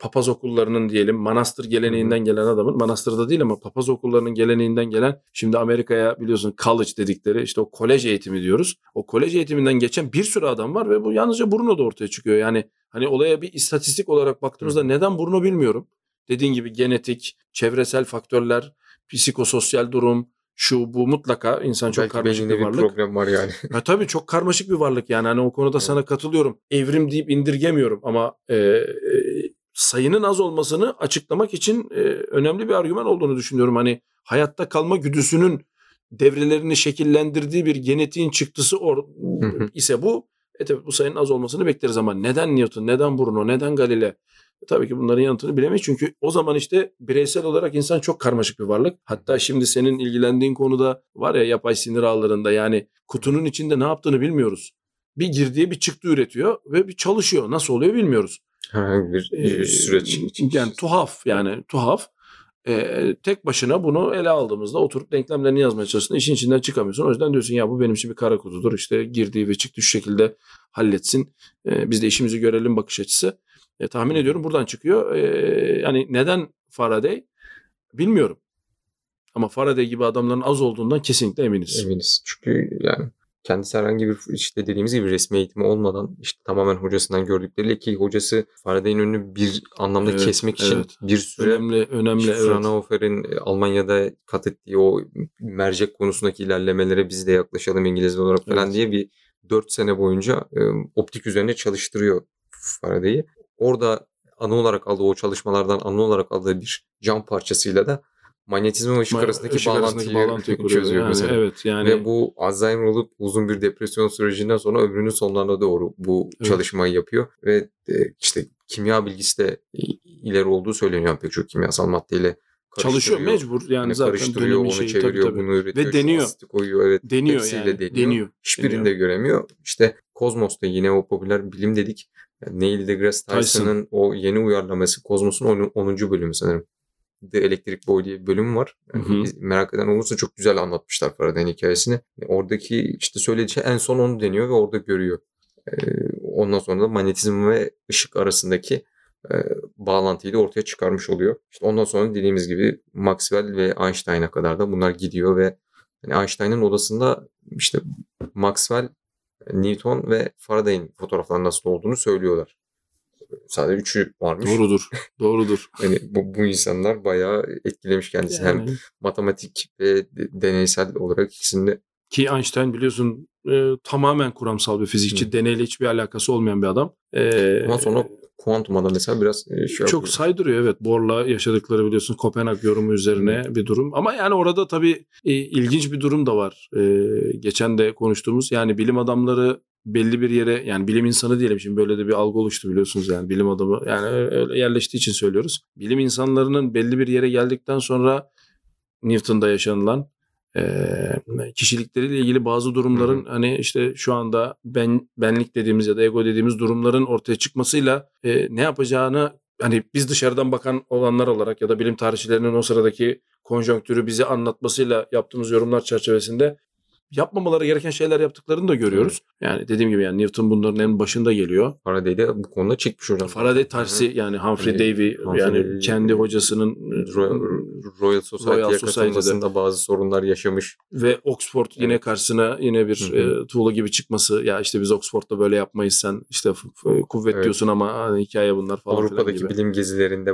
papaz okullarının diyelim manastır geleneğinden gelen adamın manastırda değil ama papaz okullarının geleneğinden gelen şimdi Amerika'ya biliyorsun college dedikleri işte o kolej eğitimi diyoruz. O kolej eğitiminden geçen bir sürü adam var ve bu yalnızca Bruno'da ortaya çıkıyor. Yani hani olaya bir istatistik olarak baktığımızda neden Bruno bilmiyorum. Dediğin gibi genetik, çevresel faktörler, psikososyal durum. Şu bu mutlaka insan çok karmaşık bir varlık. Problem var yani. Tabii çok karmaşık bir varlık yani hani o konuda sana katılıyorum. Evrim deyip indirgemiyorum ama sayının az olmasını açıklamak için önemli bir argüman olduğunu düşünüyorum. Hani hayatta kalma güdüsünün devrelerini şekillendirdiği bir genetiğin çıktısı ise bu. Tabii bu sayının az olmasını bekleriz ama neden Newton, neden Bruno, neden Galileo? Tabii ki bunların yanıtını bilemeyiz çünkü o zaman işte bireysel olarak insan çok karmaşık bir varlık. Hatta şimdi senin ilgilendiğin konuda var ya yapay sinir ağlarında yani kutunun içinde ne yaptığını bilmiyoruz. Bir girdiği bir çıktı üretiyor ve bir çalışıyor. Nasıl oluyor bilmiyoruz. Herhangi bir süreç. Yani tuhaf. Tek başına bunu ele aldığımızda oturup denklemlerini yazmaya çalıştığında işin içinden çıkamıyorsun. O yüzden diyorsun ya bu benim için bir kara kutudur. İşte girdiği ve çıktığı şu şekilde halletsin. Biz de işimizi görelim bakış açısı. Tahmin ediyorum buradan çıkıyor. Yani neden Faraday? Bilmiyorum. Ama Faraday gibi adamların az olduğundan kesinlikle eminiz. Çünkü yani kendisi herhangi bir işte dediğimiz gibi resmi eğitimi olmadan işte tamamen hocasından gördükleriyle, ki hocası Faraday'ın önünü bir anlamda kesmek için bir süre önemli Fraunhofer'in Almanya'da kat ettiği o mercek konusundaki ilerlemelere biz de yaklaşalım İngilizler olarak falan diye bir 4 sene boyunca optik üzerine çalıştırıyor Faraday'ı. Orada ana olarak aldığı o çalışmalardan ana olarak aldığı bir cam parçasıyla da manyetizma ve ışık arasındaki bağlantıyı çözüyor yani, mesela. Evet, yani... Ve bu Alzheimer olup uzun bir depresyon sürecinden sonra ömrünün sonlarına doğru bu çalışmayı yapıyor. Ve işte kimya bilgisi de ileri olduğu söyleniyor. Pek çok kimyasal maddeyle çalışıyor mecbur. Yani zaten karıştırıyor, onu şeyi, çeviriyor, bunu üretiyor. Ve deniyor. Koyuyor, deniyor yani. Deniyor. Hiçbirini de göremiyor. İşte Cosmos'ta yine o popüler bilim dedik. Yani Neil deGrasse Tyson'ın o yeni uyarlaması Cosmos'un 10. bölümü sanırım. The Electric Boy diye bir bölüm var. Yani merak eden olursa çok güzel anlatmışlar Faraday'ın hikayesini. Oradaki işte söylediği şey en son onu deniyor ve orada görüyor. Ondan sonra da manyetizm ve ışık arasındaki bağlantıyı da ortaya çıkarmış oluyor. İşte ondan sonra dediğimiz gibi Maxwell ve Einstein'a kadar da bunlar gidiyor ve yani Einstein'ın odasında işte Maxwell, Newton ve Faraday'ın fotoğraflarının nasıl olduğunu söylüyorlar. Sadece 3'ü varmış. Doğrudur. Yani bu insanlar bayağı etkilemiş kendisini. Yani. Hem matematik ve deneysel olarak ikisinde. Ki Einstein biliyorsun tamamen kuramsal bir fizikçi. Deneyle hiçbir alakası olmayan bir adam. Ondan sonra kuantumda da mesela biraz çok saydırıyor. Evet, Bohr'la yaşadıkları biliyorsun Kopenhag yorumu üzerine bir durum. Ama yani orada tabii ilginç bir durum da var. Geçen de konuştuğumuz yani bilim adamları belli bir yere, yani bilim insanı diyelim, şimdi böyle de bir algı oluştu biliyorsunuz, yani bilim adamı yani öyle yerleştiği için söylüyoruz. Bilim insanlarının belli bir yere geldikten sonra Newton'da yaşanılan kişilikleriyle ilgili bazı durumların hani işte şu anda benlik dediğimiz ya da ego dediğimiz durumların ortaya çıkmasıyla ne yapacağını hani biz dışarıdan bakan olanlar olarak ya da bilim tarihçilerinin o sıradaki konjonktürü bize anlatmasıyla yaptığımız yorumlar çerçevesinde yapmamaları gereken şeyler yaptıklarını da görüyoruz. Yani dediğim gibi yani Newton bunların en başında geliyor. Faraday de bu konuda çıkmış hocam. Faraday tersi yani Humphry Davy yani kendi hocasının Royal Society'ye katılmasında bazı sorunlar yaşamış. Ve Oxford yine karşısına yine bir tuğla gibi çıkması. Ya işte biz Oxford'da böyle yapmayız, sen işte kuvvet diyorsun ama hani hikaye bunlar falan. Avrupa'daki falan bilim gezilerinde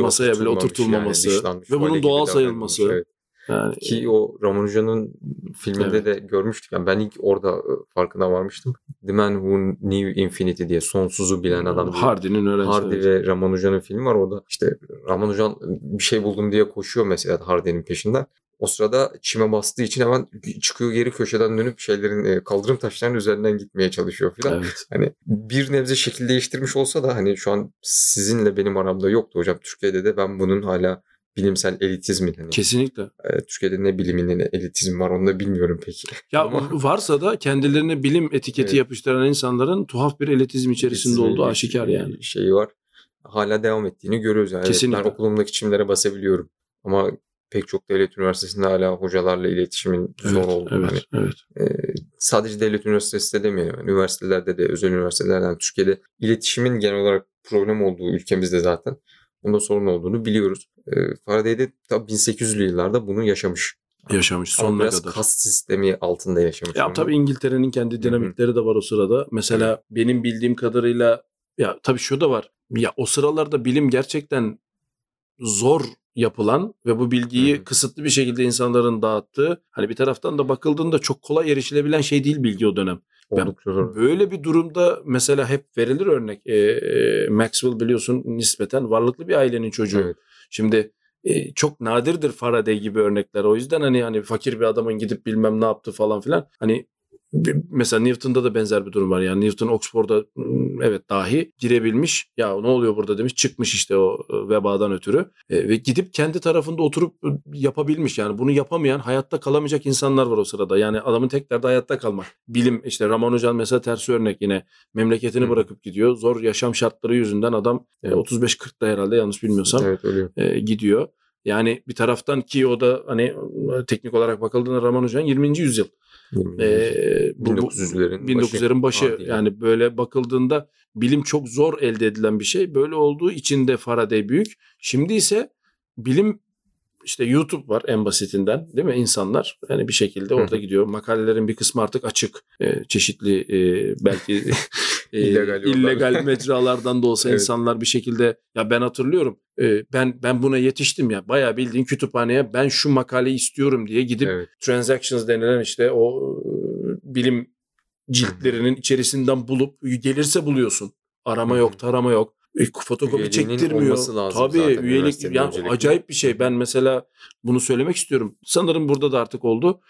masaya bile oturtulmaması yani, ve bunun doğal sayılması. Yani, ki o Ramanujan'ın filminde de görmüştük. Yani ben ilk orada farkına varmıştım. The Man Who Knew Infinity diye, sonsuzu bilen adam. Hardy'nin öğrencisi. Hardy ve Ramanujan'ın filmi var orada. İşte Ramanujan bir şey buldum diye koşuyor mesela Hardy'nin peşinden. O sırada çime bastığı için hemen çıkıyor, geri köşeden dönüp şeylerin kaldırım taşlarının üzerinden gitmeye çalışıyor filan. Evet. Hani bir nebze şekil değiştirmiş olsa da hani şu an sizinle benim aramda yoktu hocam. Türkiye'de de ben bunun hala bilimsel elitizmin. Hani, kesinlikle. Türkiye'de ne biliminin elitizmi var onu da bilmiyorum peki. Ya ama varsa da kendilerine bilim etiketi yapıştıran insanların tuhaf bir elitizm içerisinde olduğu aşikar yani. Şeyi var. Hala devam ettiğini görüyoruz. Yani kesinlikle. Ben okulumdaki çimlere basabiliyorum. Ama pek çok devlet üniversitesinde hala hocalarla iletişimin zor olduğunu. Evet. Sadece devlet üniversitesinde demiyor. Üniversitelerde de, özel üniversitelerden, Türkiye'de iletişimin genel olarak problem olduğu ülkemizde zaten. Bunda sorun olduğunu biliyoruz. Faraday de 1800'lü yıllarda bunu yaşamış. Yaşamış sonuna kadar. Biraz kast sistemi altında yaşamış. Ya tabii İngiltere'nin kendi dinamikleri de var o sırada. Mesela benim bildiğim kadarıyla ya tabii şu da var. Ya o sıralarda bilim gerçekten zor yapılan ve bu bilgiyi kısıtlı bir şekilde insanların dağıttığı, hani bir taraftan da bakıldığında çok kolay erişilebilen şey değil bilgi o dönem. Böyle bir durumda mesela hep verilir örnek. Maxwell biliyorsun nispeten varlıklı bir ailenin çocuğu. Evet. Şimdi çok nadirdir Faraday gibi örnekler. O yüzden hani fakir bir adamın gidip bilmem ne yaptı falan filan. Hani mesela Newton'da da benzer bir durum var. Yani Newton Oxford'a dahi girebilmiş. Ya ne oluyor burada demiş. Çıkmış işte o vebadan ötürü. Ve gidip kendi tarafında oturup yapabilmiş. Yani bunu yapamayan, hayatta kalamayacak insanlar var o sırada. Yani adamın tek derdi hayatta kalmak. Bilim işte Ramanujan mesela tersi örnek yine. Memleketini bırakıp gidiyor. Zor yaşam şartları yüzünden adam 35-40'da herhalde yanlış bilmiyorsam gidiyor. Yani bir taraftan ki o da hani teknik olarak bakıldığında Ramanujan 20. yüzyıl. 1900'lerin başı yani böyle bakıldığında bilim çok zor elde edilen bir şey. Böyle olduğu için de Faraday büyük. Şimdi ise bilim İşte YouTube var en basitinden, değil mi? İnsanlar hani bir şekilde orada gidiyor. Makalelerin bir kısmı artık açık. Çeşitli belki illegal mecralardan da olsa evet. İnsanlar bir şekilde, ya ben hatırlıyorum ben buna yetiştim ya. Bayağı bildiğin kütüphaneye ben şu makaleyi istiyorum diye gidip evet. Transactions denilen işte o bilim ciltlerinin içerisinden bulup gelirse buluyorsun. Arama yok, tarama yok. Fotokopi çektirmiyor. Tabii zaten, üyelik yani acayip bir şey. Ben mesela bunu söylemek istiyorum. Sanırım burada da artık oldu.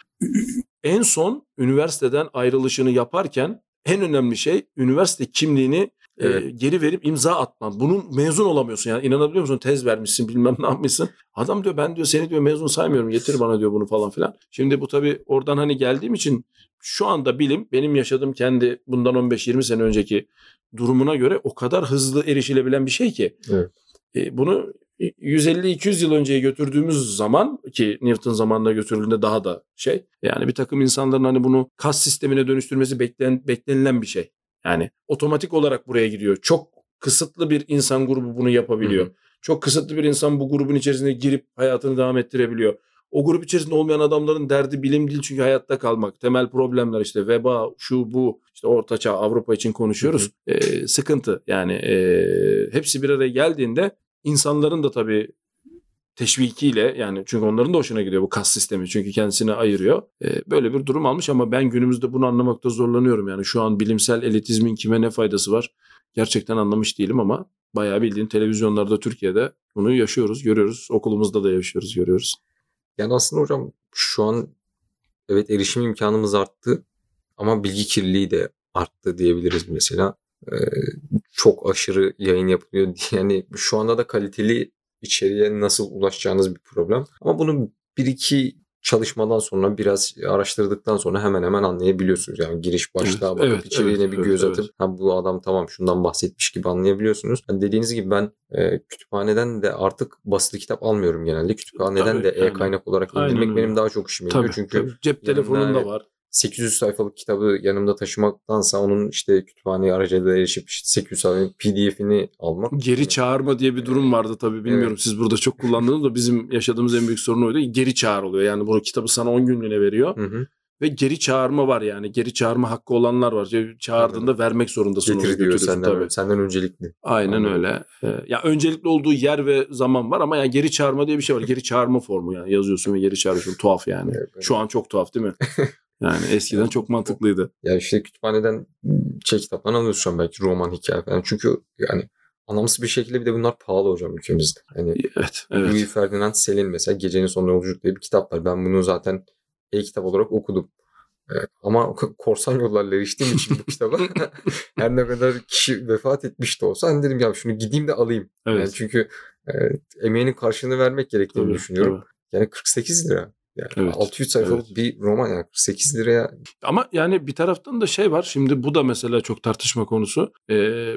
En son üniversiteden ayrılışını yaparken en önemli şey üniversite kimliğini evet. Geri verip imza atman. Bunun mezun olamıyorsun yani, inanabiliyor musun? Tez vermişsin, bilmem ne yapmışsın. Adam diyor ben diyor seni diyor mezun saymıyorum. Getir bana diyor bunu falan filan. Şimdi bu tabii oradan hani geldiğim için şu anda bilim benim yaşadığım kendi bundan 15-20 sene önceki durumuna göre o kadar hızlı erişilebilen bir şey ki. Evet. Bunu 150-200 yıl önceye götürdüğümüz zaman, ki Newton zamanına götürüldüğünde daha da şey. Yani bir takım insanların hani bunu kas sistemine dönüştürmesi beklenilen bir şey. Yani otomatik olarak buraya gidiyor. Çok kısıtlı bir insan grubu bunu yapabiliyor. Hı-hı. Çok kısıtlı bir insan bu grubun içerisine girip hayatını devam ettirebiliyor. O grup içerisinde olmayan adamların derdi bilim değil, çünkü hayatta kalmak. Temel problemler işte veba, şu bu, işte ortaçağ Avrupa için konuşuyoruz. Hı hı. Sıkıntı yani hepsi bir araya geldiğinde insanların da tabii teşvikiyle, yani çünkü onların da hoşuna gidiyor bu kas sistemi, çünkü kendisini ayırıyor. Böyle bir durum almış ama ben günümüzde bunu anlamakta zorlanıyorum. Yani şu an bilimsel elitizmin kime ne faydası var gerçekten anlamış değilim ama bayağı bildiğin televizyonlarda Türkiye'de bunu yaşıyoruz, görüyoruz. Okulumuzda da yaşıyoruz, görüyoruz. Yani aslında hocam şu an evet erişim imkanımız arttı ama bilgi kirliliği de arttı diyebiliriz mesela. Çok aşırı yayın yapılıyor. Yani şu anda da kaliteli içeriğe nasıl ulaşacağınız bir problem. Ama bunu bir iki çalışmadan sonra biraz araştırdıktan sonra hemen hemen anlayabiliyorsunuz. Yani giriş başlığa bakıp içeriğine bir göz atıp ha, bu adam tamam şundan bahsetmiş gibi anlayabiliyorsunuz. Yani dediğiniz gibi ben kütüphaneden de artık basılı kitap almıyorum genelde. Kütüphaneden tabii, de kaynak olarak indirmek benim daha çok işime geliyor. Çünkü cep telefonun da var. 800 sayfalık kitabı yanımda taşımaktansa onun işte kütüphaneye aracılığıyla erişip işte 800 sayfalık PDF'ini almak. Geri çağırma diye bir durum vardı tabii, bilmiyorum evet. Siz burada çok kullandınız da bizim yaşadığımız en büyük sorun oydu. Geri çağır oluyor yani, bu kitabı sana 10 günlüğüne veriyor. Hı-hı. Ve geri çağırma var yani. Geri çağırma hakkı olanlar var. Çağırdığında hı-hı. vermek zorundasın. Getir diyor senden öncelikli. Aynen anladım. Öyle. Ya öncelikli olduğu yer ve zaman var ama yani geri çağırma diye bir şey var. Geri çağırma formu yani yazıyorsun ve geri çağırıyorsun. Tuhaf yani. Evet. Şu an çok tuhaf değil mi? Yani eskiden yani, çok mantıklıydı. Ya işte kütüphaneden şey kitaplarını alıyorsun belki, roman, hikaye falan. Çünkü yani anlamsız bir şekilde bir de bunlar pahalı hocam ülkemizde. Yani evet. Louis Ferdinand Selin mesela Gecenin Son Yolculuk diye bir kitap var. Ben bunu zaten e-kitap olarak okudum. Ama korsan yollarla eriştiğim için bu kitaba her ne kadar kişi vefat etmiş de olsa hani dedim ya şunu gideyim de alayım. Evet. Yani çünkü emeğinin karşılığını vermek gerektiğini düşünüyorum. Tabii. Yani 48 lira. Yani evet, 600 sayfalık bir roman yani 48 liraya. Ama yani bir taraftan da şey var, şimdi bu da mesela çok tartışma konusu.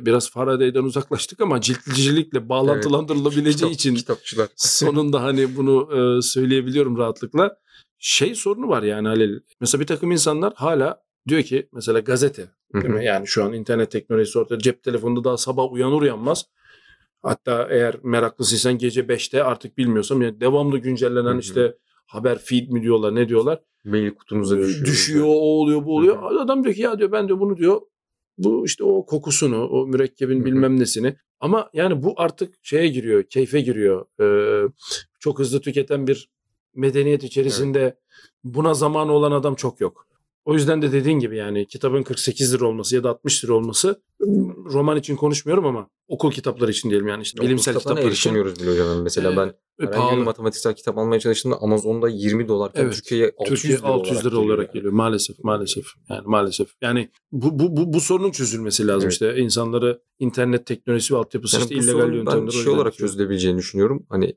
Biraz Faraday'den uzaklaştık ama ciltçilikle bağlantılandırılabileceği için kitapçılar. Sonunda hani bunu söyleyebiliyorum rahatlıkla. Şey sorunu var yani Halil. Mesela bir takım insanlar hala diyor ki mesela gazete değil mi? Yani şu an internet teknolojisi ortada, cep telefonunda daha sabah uyanır uyanmaz. Hatta eğer meraklısıysan gece 5'te artık bilmiyorsam yani devamlı güncellenen işte haber feed mi diyorlar, ne diyorlar? Mail kutumuza düşüyor. O oluyor, bu oluyor. Hı-hı. Adam diyor ki ya diyor ben diyor bunu diyor. Bu işte o kokusunu, o mürekkebin bilmem nesini. Ama yani bu artık şeye giriyor, keyfe giriyor. Çok hızlı tüketen bir medeniyet içerisinde buna zamanı olan adam çok yok. O yüzden de dediğin gibi yani kitabın 48 lira olması ya da 60 lira olması, roman için konuşmuyorum ama okul kitapları için diyelim yani işte bilimsel kitaplar için. Bile hocam. Mesela ben herhangi bir matematiksel kitap almaya çalıştığımda Amazon'da $20'ken Türkiye'ye 600 lira olarak geliyor. Maalesef. Yani maalesef. Yani bu sorunun çözülmesi lazım işte. İnsanları internet teknolojisi ve altyapısı yani işte illegal yöntemler olarak çözülebileceğini düşünüyorum. Hani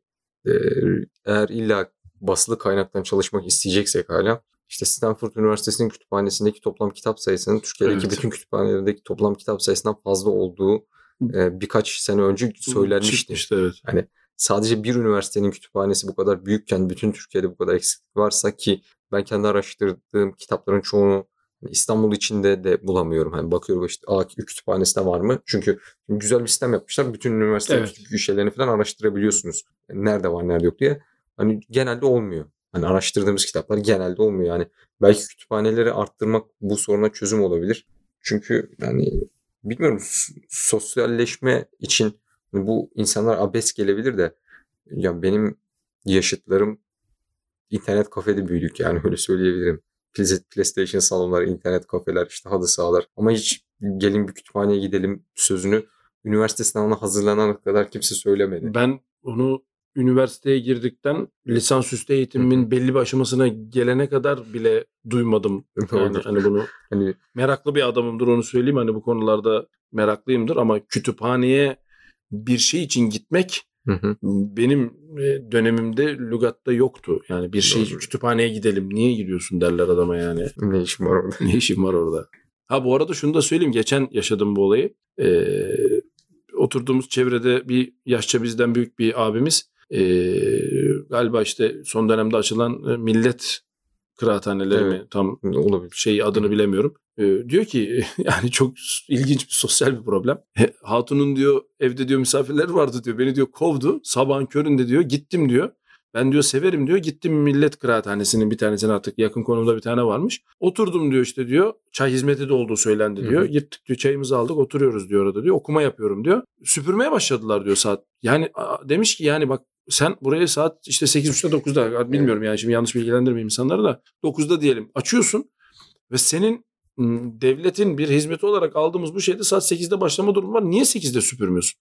eğer illa basılı kaynaktan çalışmak isteyeceksek hala İşte Stanford Üniversitesi'nin kütüphanesindeki toplam kitap sayısının Türkiye'deki bütün kütüphanelerindeki toplam kitap sayısından fazla olduğu birkaç sene önce söylenmişti. Yani sadece bir üniversitenin kütüphanesi bu kadar büyükken bütün Türkiye'de bu kadar eksiklik varsa, ki ben kendi araştırdığım kitapların çoğunu İstanbul içinde de bulamıyorum. Hani bakıyorum işte kütüphanesinde var mı? Çünkü güzel bir sistem yapmışlar. Bütün üniversitenin kütüphanelerini falan araştırabiliyorsunuz. Nerede var nerede yok diye. hani genelde olmuyor. Hani araştırdığımız kitaplar genelde olmuyor. Yani belki kütüphaneleri arttırmak bu soruna çözüm olabilir. Çünkü yani bilmiyorum, sosyalleşme için bu insanlar abes gelebilir de ya benim yaşıtlarım internet kafede büyüdük, yani öyle söyleyebilirim. PlayStation salonları, internet kafeler, işte halı sahalar. Ama hiç gelin bir kütüphaneye gidelim sözünü üniversite sınavına hazırlanana kadar kimse söylemedi. Ben onu üniversiteye girdikten lisansüstü eğitimimin belli bir aşamasına gelene kadar bile duymadım. Yani hani bunu hani meraklı bir adamımdır, onu söyleyeyim. Hani bu konularda meraklıyımdır ama kütüphaneye bir şey için gitmek benim dönemimde lügatta yoktu. Yani bir şey, kütüphaneye gidelim, niye gidiyorsun derler adama yani. Ne işim var orada? Ne işim var orada? Ha bu arada şunu da söyleyeyim. Geçen yaşadım bu olayı. Oturduğumuz çevrede bir yaşça bizden büyük bir abimiz galiba işte son dönemde açılan millet kıraathaneleri mi? Tam olabilir. Adını bilemiyorum. Diyor ki yani çok ilginç bir sosyal bir problem. Hatunun diyor evde diyor misafirler vardı diyor. Beni diyor kovdu. Sabahın köründe diyor gittim diyor. Ben diyor severim diyor. Gittim millet kıraathanesinin bir tanesine, artık yakın konumda bir tane varmış. Oturdum diyor işte diyor. Çay hizmeti de olduğu söylendi diyor. Gittik diyor, çayımızı aldık, oturuyoruz diyor orada diyor. Okuma yapıyorum diyor. Süpürmeye başladılar diyor saat. Yani demiş ki yani bak sen buraya saat işte 8.30'da 9'da bilmiyorum yani şimdi yanlış bilgilendirmeyeyim insanları da 9'da diyelim açıyorsun ve senin devletin bir hizmeti olarak aldığımız bu şeyde saat 8'de başlama durumu var. Niye 8'de süpürmüyorsun?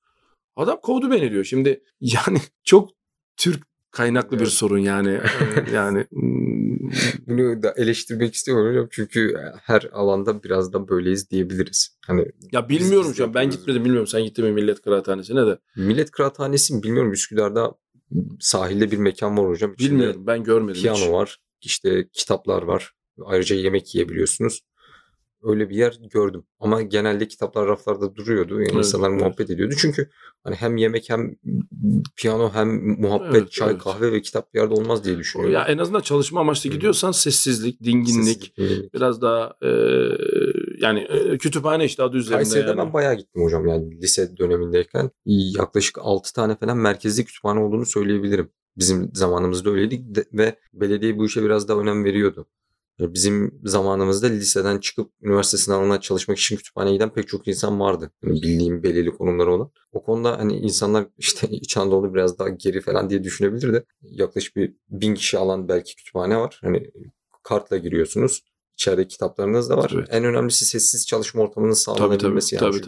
Adam kovdu beni diyor. Şimdi yani çok Türk kaynaklı bir sorun yani. Yani bunu da eleştirmek istiyorum çünkü her alanda biraz da böyleyiz diyebiliriz. Hani ya bilmiyorum şu an, ben gitmedim, bilmiyorum sen gittin mi millet kıraathanesine de. Millet kıraathanesi bilmiyorum, Üsküdar'da sahilde bir mekan var hocam. İçinde bilmiyorum, ben görmedim. Piyano hiç. Var, işte kitaplar var. Ayrıca yemek yiyebiliyorsunuz. Öyle bir yer gördüm. Ama genelde kitaplar raflarda duruyordu. Yani insanlar muhabbet ediyordu. Çünkü hani hem yemek hem piyano hem muhabbet, çay, kahve ve kitap bir yerde olmaz diye düşünüyorum. Ya en azından çalışma amaçlı gidiyorsan sessizlik, dinginlik, biraz daha yani kütüphane işte adı üzerinde. Kayseri'de yani. Ben bayağı gittim hocam. Yani lise dönemindeyken yaklaşık 6 tane falan merkezli kütüphane olduğunu söyleyebilirim. Bizim zamanımızda öyleydi ve belediye bu işe biraz daha önem veriyordu. Bizim zamanımızda liseden çıkıp üniversite sınavına çalışmak için kütüphaneye giden pek çok insan vardı. Yani bildiğim belirli konumları olan. O konuda hani insanlar işte İç Anadolu biraz daha geri falan diye düşünebilir de yaklaşık bir 1000 kişi alan belki kütüphane var. Hani kartla giriyorsunuz. İçeride kitaplarınız da var. Evet. En önemlisi sessiz çalışma ortamının sağlanabilmesi. Tabii.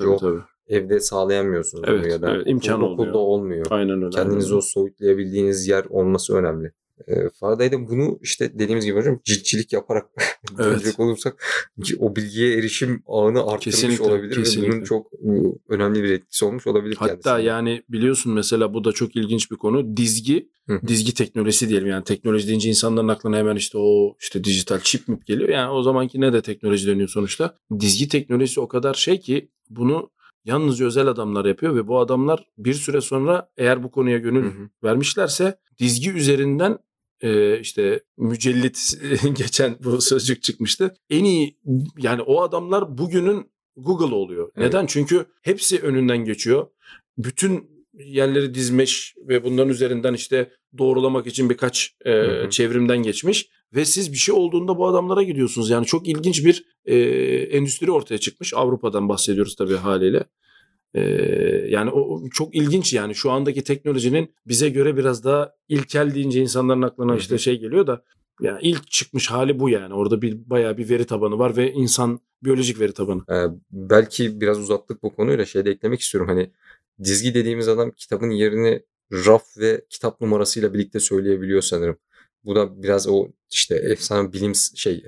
Evde sağlayamıyorsunuz. Evet, ya da imkan olmuyor. Okulda olmuyor. Aynen öyle. Kendinizi o soyutlayabildiğiniz yer olması önemli. Faraday'da bunu işte dediğimiz gibi hocam ciltçilik yaparak diyecek olursak o bilgiye erişim ağını arttırmış olabilir ve bunun çok önemli bir etkisi olmuş olabilir. Hatta kendisine. Yani biliyorsun mesela bu da çok ilginç bir konu. Dizgi teknolojisi diyelim, yani teknoloji deyince insanların aklına hemen işte o işte dijital çip mi geliyor. Yani o zamanki ne de teknoloji deniyor sonuçta. Dizgi teknolojisi o kadar şey ki bunu yalnızca özel adamlar yapıyor ve bu adamlar bir süre sonra eğer bu konuya gönül vermişlerse dizgi üzerinden işte mücellit geçen bu sözcük çıkmıştı. En iyi yani o adamlar bugünün Google oluyor. Evet. Neden? Çünkü hepsi önünden geçiyor. Bütün yerleri dizmiş ve bunların üzerinden işte doğrulamak için birkaç çevrimden geçmiş. Ve siz bir şey olduğunda bu adamlara gidiyorsunuz. Yani çok ilginç bir endüstri ortaya çıkmış. Avrupa'dan bahsediyoruz tabii haliyle. Yani o çok ilginç yani. Şu andaki teknolojinin bize göre biraz daha ilkel deyince insanların aklına işte şey geliyor da. Yani ilk çıkmış hali bu yani. Orada bayağı bir veri tabanı var ve insan biyolojik veri tabanı. Belki biraz uzattık bu konuyla şey de eklemek istiyorum. Hani dizgi dediğimiz adam kitabın yerini raf ve kitap numarasıyla birlikte söyleyebiliyor sanırım. Bu da biraz o işte efsane bilim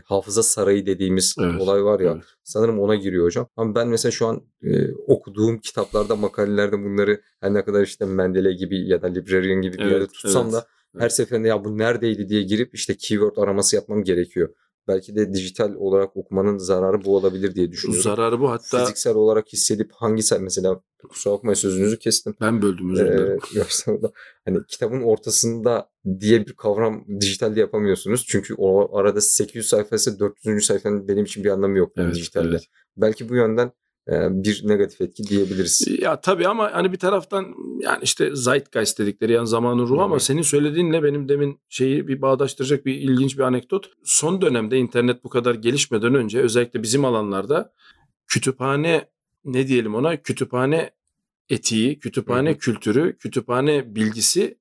hafıza sarayı dediğimiz olay var ya. Evet. Sanırım ona giriyor hocam. Ama ben mesela şu an okuduğum kitaplarda, makalelerde bunları her ne kadar işte Mendeley gibi ya da Librarian gibi bir yerde tutsam da her seferinde ya bu neredeydi diye girip işte keyword araması yapmam gerekiyor. Belki de dijital olarak okumanın zararı bu olabilir diye düşünüyorum. Zararı bu hatta. Fiziksel olarak hissedip hangisi mesela, kusura bakmayın sözünüzü kestim. Ben böldüm üzerinde. Hani kitabın ortasında diye bir kavram dijitalde yapamıyorsunuz. Çünkü o arada 800 sayfası 400. sayfanın benim için bir anlamı yok dijitalde. Evet. Belki bu yönden bir negatif etki diyebiliriz. Ya tabii ama hani bir taraftan yani işte zeitgeist dedikleri yani zamanın ruhu, ama senin söylediğinle benim demin şeyi bir bağdaştıracak bir ilginç bir anekdot. Son dönemde internet bu kadar gelişmeden önce özellikle bizim alanlarda kütüphane, ne diyelim ona, kütüphane etiği, kütüphane kültürü, kütüphane bilgisi,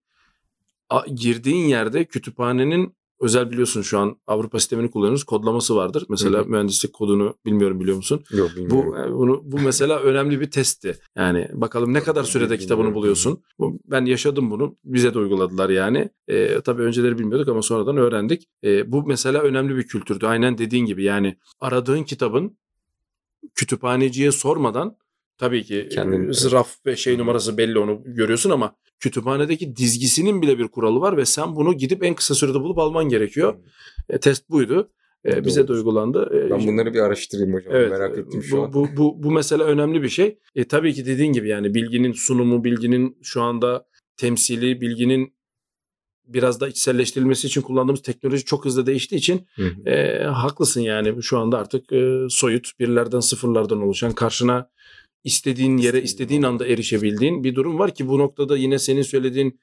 girdiğin yerde kütüphanenin özel, biliyorsun şu an Avrupa sistemini kullanıyoruz, kodlaması vardır. Mesela mühendislik kodunu bilmiyorum, biliyor musun? Yok, bilmiyorum. Bu mesela önemli bir testti. Yani bakalım ne kadar sürede kitabını buluyorsun. Ben yaşadım bunu. Bize de uyguladılar yani. Tabii önceleri bilmiyorduk ama sonradan öğrendik. Bu mesela önemli bir kültürdü. Aynen dediğin gibi yani aradığın kitabın kütüphaneciye sormadan, tabii ki raf ve şey numarası belli, onu görüyorsun ama kütüphanedeki dizgisinin bile bir kuralı var ve sen bunu gidip en kısa sürede bulup alman gerekiyor. Test buydu. Bize de uygulandı. Ben bunları bir araştırayım hocam. Evet, merak ettim şu an. Bu mesela önemli bir şey. Tabii ki dediğin gibi yani bilginin sunumu, bilginin şu anda temsili, bilginin biraz da içselleştirilmesi için kullandığımız teknoloji çok hızlı değiştiği için haklısın yani şu anda artık soyut, birlerden sıfırlardan oluşan, karşına istediğin yere, istediğin anda erişebildiğin bir durum var ki bu noktada yine senin söylediğin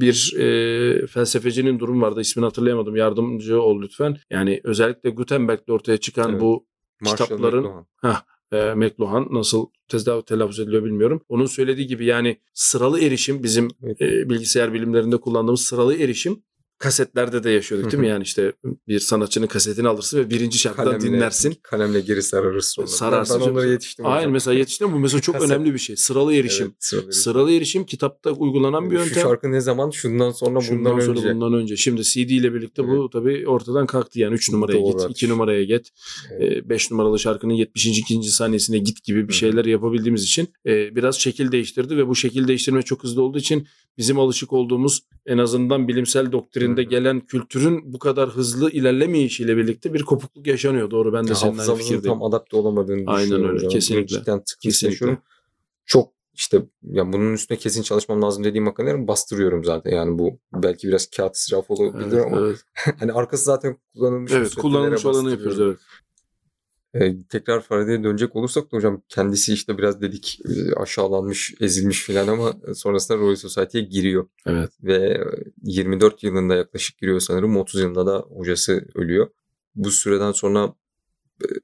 bir felsefecinin durumu vardı. İsmini hatırlayamadım. Yardımcı ol lütfen. Yani özellikle Gutenberg'de ortaya çıkan bu kitapların... McLuhan, nasıl telaffuz ediliyor bilmiyorum. Onun söylediği gibi yani sıralı erişim, bizim bilgisayar bilimlerinde kullandığımız sıralı erişim, kasetlerde de yaşıyorduk değil mi? Yani işte bir sanatçının kasetini alırsın ve birinci şarkıdan dinlersin. Kalemle geri sararsın. Sararsın. Ben onlara yetiştim. Aynen hocam. Mesela yetiştim. Bu mesela çok önemli bir şey. Sıralı erişim. Evet, sıralı erişim kitapta uygulanan bir yöntem. Şu şarkı ne zaman? Şundan sonra, bundan önce. Şimdi CD ile birlikte bu tabii ortadan kalktı. Yani 3 numaraya git, 2 numaraya git, 5 numaralı şarkının 72. saniyesine git gibi bir şeyler yapabildiğimiz için biraz şekil değiştirdi ve bu şekil değiştirme çok hızlı olduğu için bizim alışık olduğumuz, en azından bilimsel doktrinde gelen kültürün bu kadar hızlı ilerlemeyişiyle birlikte bir kopukluk yaşanıyor. Doğru, ben de seninle aynı fikirdeyim. Hafızamızın tam adapte olamadığını düşünüyorum. Aynen öyle, kesinlikle. Çok işte yani bunun üstüne kesin çalışmam lazım dediğim makalelerimi bastırıyorum zaten. Yani bu belki biraz kağıt israfı olabilir ama hani arkası zaten kullanılmış. Evet, kullanılmış olanı yapıyoruz, evet. Tekrar Faraday'e dönecek olursak da hocam, kendisi işte biraz dedik aşağılanmış, ezilmiş filan ama sonrasında Royal Society'ye giriyor. Evet. Ve 24 yılında yaklaşık giriyor sanırım. 30 yılında da hocası ölüyor. Bu süreden sonra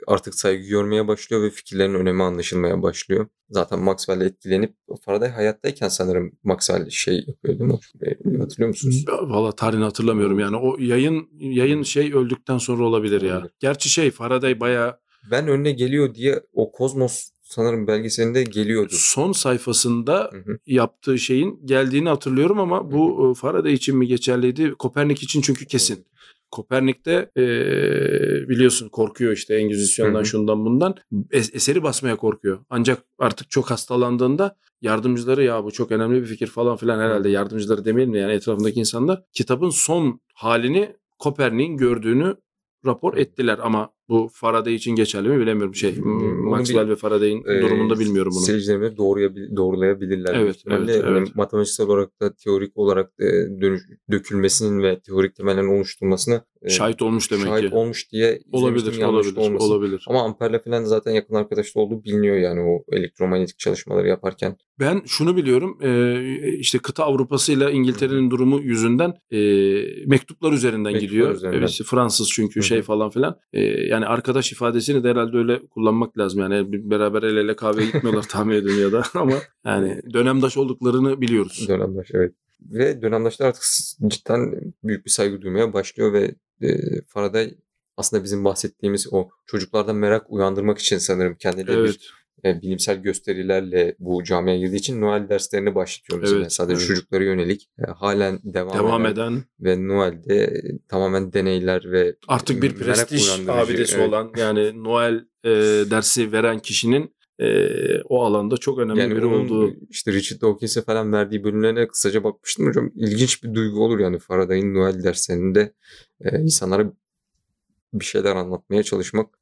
artık saygı görmeye başlıyor ve fikirlerin önemi anlaşılmaya başlıyor. Zaten Maxwell'le etkilenip Faraday hayattayken sanırım Maxwell şey yapıyor değil mi? Hatırlıyor musunuz? Valla tarihini hatırlamıyorum yani. O yayın şey öldükten sonra olabilir ya. Evet. Gerçi şey Faraday bayağı ben önüne geliyor diye o Cosmos sanırım belgeselinde geliyordu. Son sayfasında yaptığı şeyin geldiğini hatırlıyorum ama bu Faraday için mi geçerliydi? Kopernik için çünkü kesin. Kopernik'te biliyorsun korkuyor işte Engizisyon'dan şundan bundan. Eseri basmaya korkuyor. Ancak artık çok hastalandığında yardımcıları, ya bu çok önemli bir fikir falan filan, herhalde yardımcıları demeyelim de yani etrafındaki insanlar kitabın son halini Kopernik'in gördüğünü rapor ettiler ama bu Faraday için geçerli mi bilemiyorum. Maxwell ve Faraday'in durumunda bilmiyorum bunu. Seyircilerimiz doğrulayabilirler. Evet. Matematiksel olarak da teorik olarak dökülmesinin ve teorik temellerin oluşturulmasına şahit olmuş diye olabilir. Ama Amper'le falan zaten yakın arkadaşlığı olduğu biliniyor yani o elektromanyetik çalışmaları yaparken. Ben şunu biliyorum, işte kıta Avrupası ile İngiltere'nin durumu yüzünden mektuplar üzerinden gidiyor. İşte Fransız çünkü şey falan filan. Yani arkadaş ifadesini de herhalde öyle kullanmak lazım. Yani beraber el ele kahveye gitmiyorlar tahmin ediyorum ya da ama yani dönemdaş olduklarını biliyoruz. Dönemdaş, evet. Ve dönemdaşlar artık cidden büyük bir saygı duymaya başlıyor ve Faraday aslında bizim bahsettiğimiz o çocuklardan merak uyandırmak için sanırım kendileri bilimsel gösterilerle bu camiye girdiği için Noel derslerini başlatıyor mesela. Sadece çocuklara yönelik halen devam eden ve Noel'de tamamen deneyler ve artık bir prestij abidesi olan yani Noel dersi veren kişinin o alanda çok önemli yani biri olduğu. İşte Richard Dawkins'e falan verdiği bölümlerine kısaca bakmıştım hocam. İlginç bir duygu olur yani Faraday'ın Noel derslerinde insanlara bir şeyler anlatmaya çalışmak.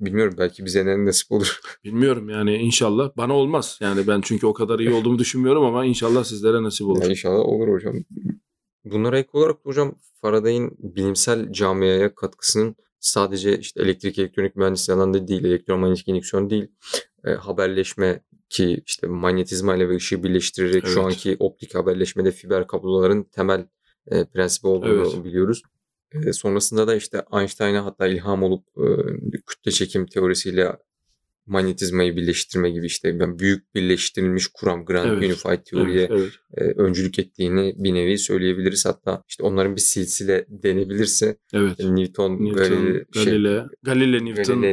Bilmiyorum, belki bize ne nasip olur. Bilmiyorum yani, inşallah. Bana olmaz yani, ben çünkü o kadar iyi olduğumu düşünmüyorum ama inşallah sizlere nasip olur. Yani inşallah olur hocam. Bunlara ek olarak hocam Faraday'ın bilimsel camiaya katkısının sadece işte elektrik, elektronik mühendisliği alanında değil, elektromanyetik indüksiyon değil, haberleşme ki işte manyetizma ile ve ışığı birleştirerek şu anki optik haberleşmede fiber kabloların temel prensibi olduğunu biliyoruz. Sonrasında da işte Einstein'a hatta ilham olup kütle çekim teorisiyle manyetizmayı birleştirme gibi işte büyük birleştirilmiş kuram, Grand Unified Theory'ye öncülük ettiğini bir nevi söyleyebiliriz. Hatta işte onların bir silsile denebilirse Newton, Galileo,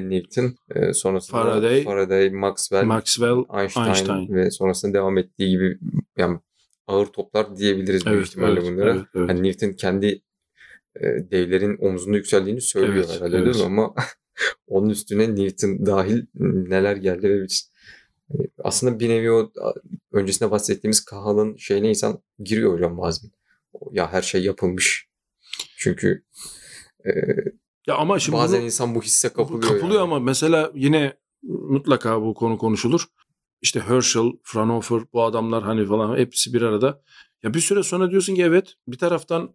Newton, sonrasında Faraday, Maxwell, Einstein ve sonrasında devam ettiği gibi yani ağır toplar diyebiliriz büyük ihtimalle bunlara. Yani Newton kendi devlerin omzunda yükseldiğini söylüyorlar ama onun üstüne Newton dahil neler geldi ve aslında bir nevi o öncesinde bahsettiğimiz Cajal'ın şeyine insan giriyor hocam bazen. Ya her şey yapılmış. Çünkü ya ama şimdi bazen insan bu hisse kapılıyor yani. Ama mesela yine mutlaka bu konu konuşulur. İşte Herschel, Fraunhofer bu adamlar hani falan hepsi bir arada. Ya bir süre sonra diyorsun ki evet bir taraftan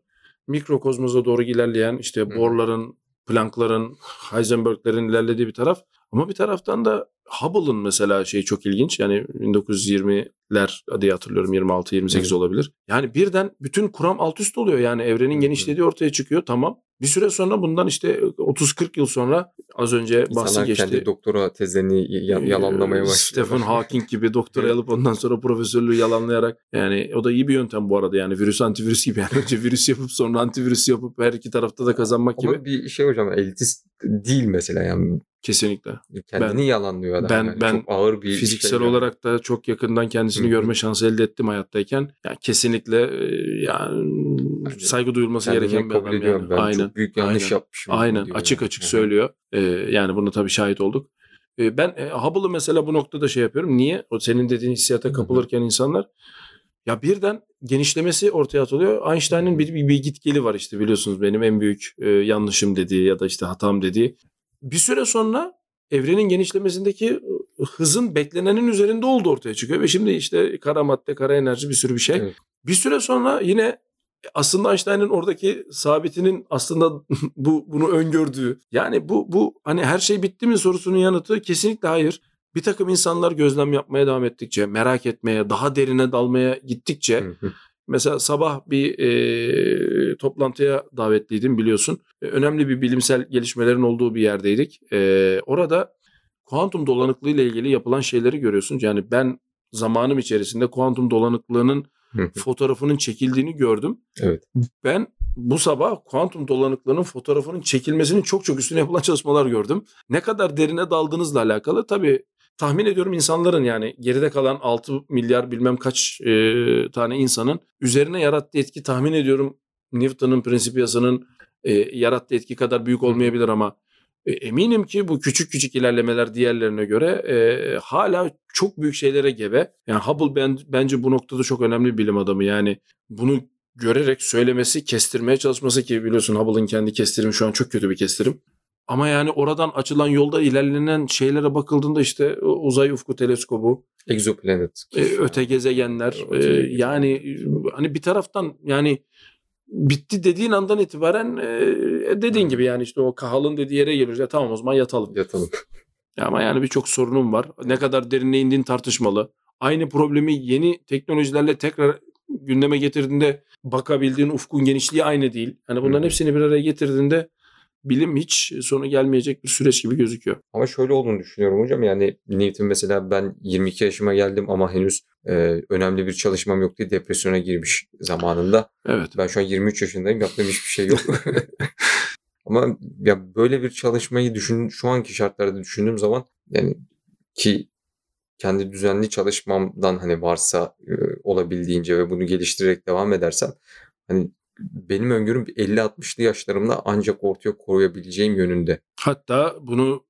mikrokozmosa doğru ilerleyen işte Bohr'ların, Planck'ların, Heisenberg'lerin ilerlediği bir taraf. Ama bir taraftan da Hubble'ın mesela şeyi çok ilginç. Yani 1920'ler diye hatırlıyorum 26-28 olabilir. Yani birden bütün kuram alt üst oluyor. Yani evrenin genişlediği ortaya çıkıyor. Tamam. Bir süre sonra bundan işte 30-40 yıl sonra az önce bahsi geçti. İnsanlar kendi doktora tezlerini yalanlamaya başlıyor. Stephen Hawking gibi doktora alıp ondan sonra profesörlüğü yalanlayarak. Yani o da iyi bir yöntem bu arada yani virüs antivirüs gibi. Yani önce virüs yapıp sonra antivirüs yapıp her iki tarafta da kazanmak gibi. Ama bir şey hocam elitist değil mesela yani. Kesinlikle. Kendini yalanlıyor adam. Ben çok ağır bir fiziksel olarak da çok yakından kendisini görme şansı elde ettim hayattayken. Yani kesinlikle yani saygı duyulması gereken bir adam yani. Ben çok büyük yanlış yapmışım. Aynen. Açık söylüyor. Yani bunu tabii şahit olduk. Ben Hubble'ı mesela bu noktada şey yapıyorum. Niye? O senin dediğin hissiyata kapılırken insanlar ya birden genişlemesi ortaya atılıyor. Einstein'ın bir gitgeli var işte biliyorsunuz benim en büyük yanlışım dediği ya da işte hatam dediği. Bir süre sonra evrenin genişlemesindeki hızın beklenenin üzerinde olduğu ortaya çıkıyor. Ve şimdi işte kara madde, kara enerji bir sürü bir şey. Evet. Bir süre sonra yine aslında Einstein'ın oradaki sabitinin aslında bunu öngördüğü. Yani bu hani her şey bitti mi sorusunun yanıtı kesinlikle hayır. Bir takım insanlar gözlem yapmaya devam ettikçe, merak etmeye, daha derine dalmaya gittikçe... Mesela sabah bir toplantıya davetliydim biliyorsun. Önemli bir bilimsel gelişmelerin olduğu bir yerdeydik. Orada kuantum dolanıklığı ile ilgili yapılan şeyleri görüyorsun. Yani ben zamanım içerisinde kuantum dolanıklığının fotoğrafının çekildiğini gördüm. Evet. Ben bu sabah kuantum dolanıklığının fotoğrafının çekilmesinin çok çok üstüne yapılan çalışmalar gördüm. Ne kadar derine daldığınızla alakalı tabii. Tahmin ediyorum insanların yani geride kalan 6 milyar bilmem kaç tane insanın üzerine yarattığı etki tahmin ediyorum Newton'un prensipiyasının yarattığı etki kadar büyük olmayabilir ama eminim ki bu küçük ilerlemeler diğerlerine göre hala çok büyük şeylere gebe. Yani Hubble bence bu noktada çok önemli bir bilim adamı yani bunu görerek söylemesi, kestirmeye çalışması ki biliyorsun Hubble'ın kendi kestirimi şu an çok kötü bir kestirim. Ama yani oradan açılan yolda ilerlenen şeylere bakıldığında işte uzay ufku teleskobu, egzoplanet, öte gezegenler yani hani bir taraftan yani bitti dediğin andan itibaren dediğin gibi yani işte o Cajal'ın dediği yere geliyoruz. Ya tamam o zaman yatalım. Ama yani birçok sorunum var. Ne kadar derine indiğin tartışmalı. Aynı problemi yeni teknolojilerle tekrar gündeme getirdiğinde bakabildiğin ufkun genişliği aynı değil. Hani bunların hepsini bir araya getirdiğinde bilim hiç sonu gelmeyecek bir süreç gibi gözüküyor. Ama şöyle olduğunu düşünüyorum hocam. Yani Newton mesela ben 22 yaşıma geldim ama henüz önemli bir çalışmam yok diye depresyona girmiş zamanında. Evet. Ben şu an 23 yaşındayım. Yaptığım hiçbir şey yok. Ama ya böyle bir çalışmayı şu anki şartlarda düşündüğüm zaman yani ki kendi düzenli çalışmamdan hani varsa olabildiğince ve bunu geliştirerek devam edersem hani benim öngörüm 50-60'lı yaşlarımda ancak ortaya koyabileceğim yönünde. Hatta bunu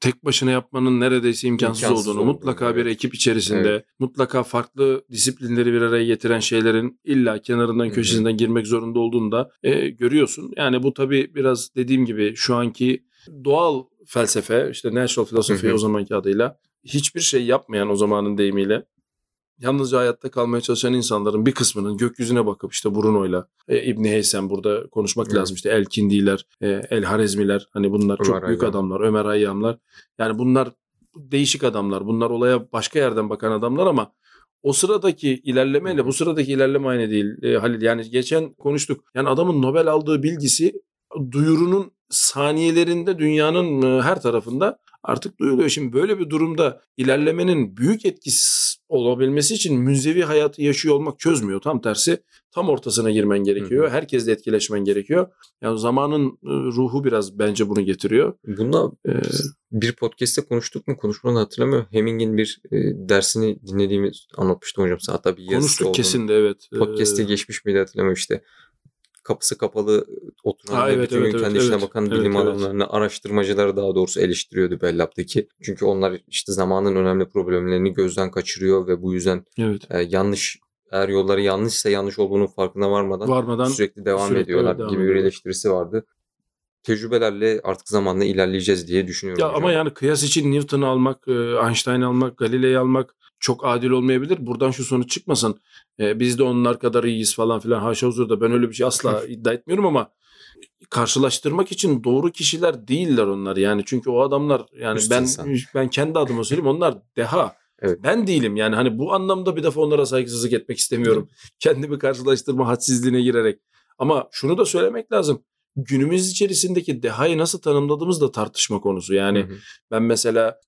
tek başına yapmanın neredeyse imkansız olduğunu, mutlaka bir ekip içerisinde, mutlaka farklı disiplinleri bir araya getiren şeylerin illa kenarından, köşesinden girmek zorunda olduğunu da görüyorsun. Yani bu tabii biraz dediğim gibi şu anki doğal felsefe, işte natural philosophy o zamanki adıyla hiçbir şey yapmayan o zamanın deyimiyle yalnızca hayatta kalmaya çalışan insanların bir kısmının gökyüzüne bakıp işte Bruno'yla İbn Heysem burada konuşmak lazım. İşte El Kindiler, El Harizmiler, hani bunlar Ömer çok Hayyam. Büyük adamlar, Ömer Hayyamlar. Yani bunlar değişik adamlar. Bunlar olaya başka yerden bakan adamlar ama o sıradaki ilerlemeyle bu sıradaki ilerleme aynı değil Halil. Yani geçen konuştuk. Yani adamın Nobel aldığı bilgisi duyurunun saniyelerinde dünyanın her tarafında artık duyuluyor. Şimdi böyle bir durumda ilerlemenin büyük etkisi olabilmesi için münzevi hayatı yaşıyor olmak çözmüyor. Tam tersi, tam ortasına girmen gerekiyor. Hı-hı. Herkesle etkileşmen gerekiyor. Yani zamanın ruhu biraz bence bunu getiriyor. Bununla bir podcast'te konuştuk mu? Konuşmanı hatırlamıyorum. Heming'in bir dersini dinlediğimi anlatmıştım hocam. Hatta bir yazısı konuştuk kesin de evet. Podcast'te geçmiş miydi hatırlamıyorum işte. Kapısı kapalı oturan bütün işine bakan bilim adamlarını, araştırmacıları daha doğrusu eleştiriyordu Bellab'daki. Çünkü onlar işte zamanın önemli problemlerini gözden kaçırıyor ve bu yüzden yanlış, eğer yolları yanlışsa yanlış olduğunun farkına varmadan sürekli devam ediyorlar gibi bir eleştirisi vardı. Tecrübelerle artık zamanla ilerleyeceğiz diye düşünüyorum. Ya ama yani kıyas için Newton'u almak, Einstein'ı almak, Galileo'yu almak çok adil olmayabilir. Buradan şu sonuç çıkmasın. Biz de onlar kadar iyiyiz falan filan. Haşa huzurda ben öyle bir şey asla iddia etmiyorum ama karşılaştırmak için doğru kişiler değiller onlar. Yani çünkü o adamlar yani ben kendi adıma söyleyeyim onlar deha. Evet. Ben değilim yani hani bu anlamda bir defa onlara saygısızlık etmek istemiyorum. Kendimi karşılaştırma hadsizliğine girerek. Ama şunu da söylemek lazım. Günümüz içerisindeki dehayı nasıl tanımladığımız da tartışma konusu. Yani ben mesela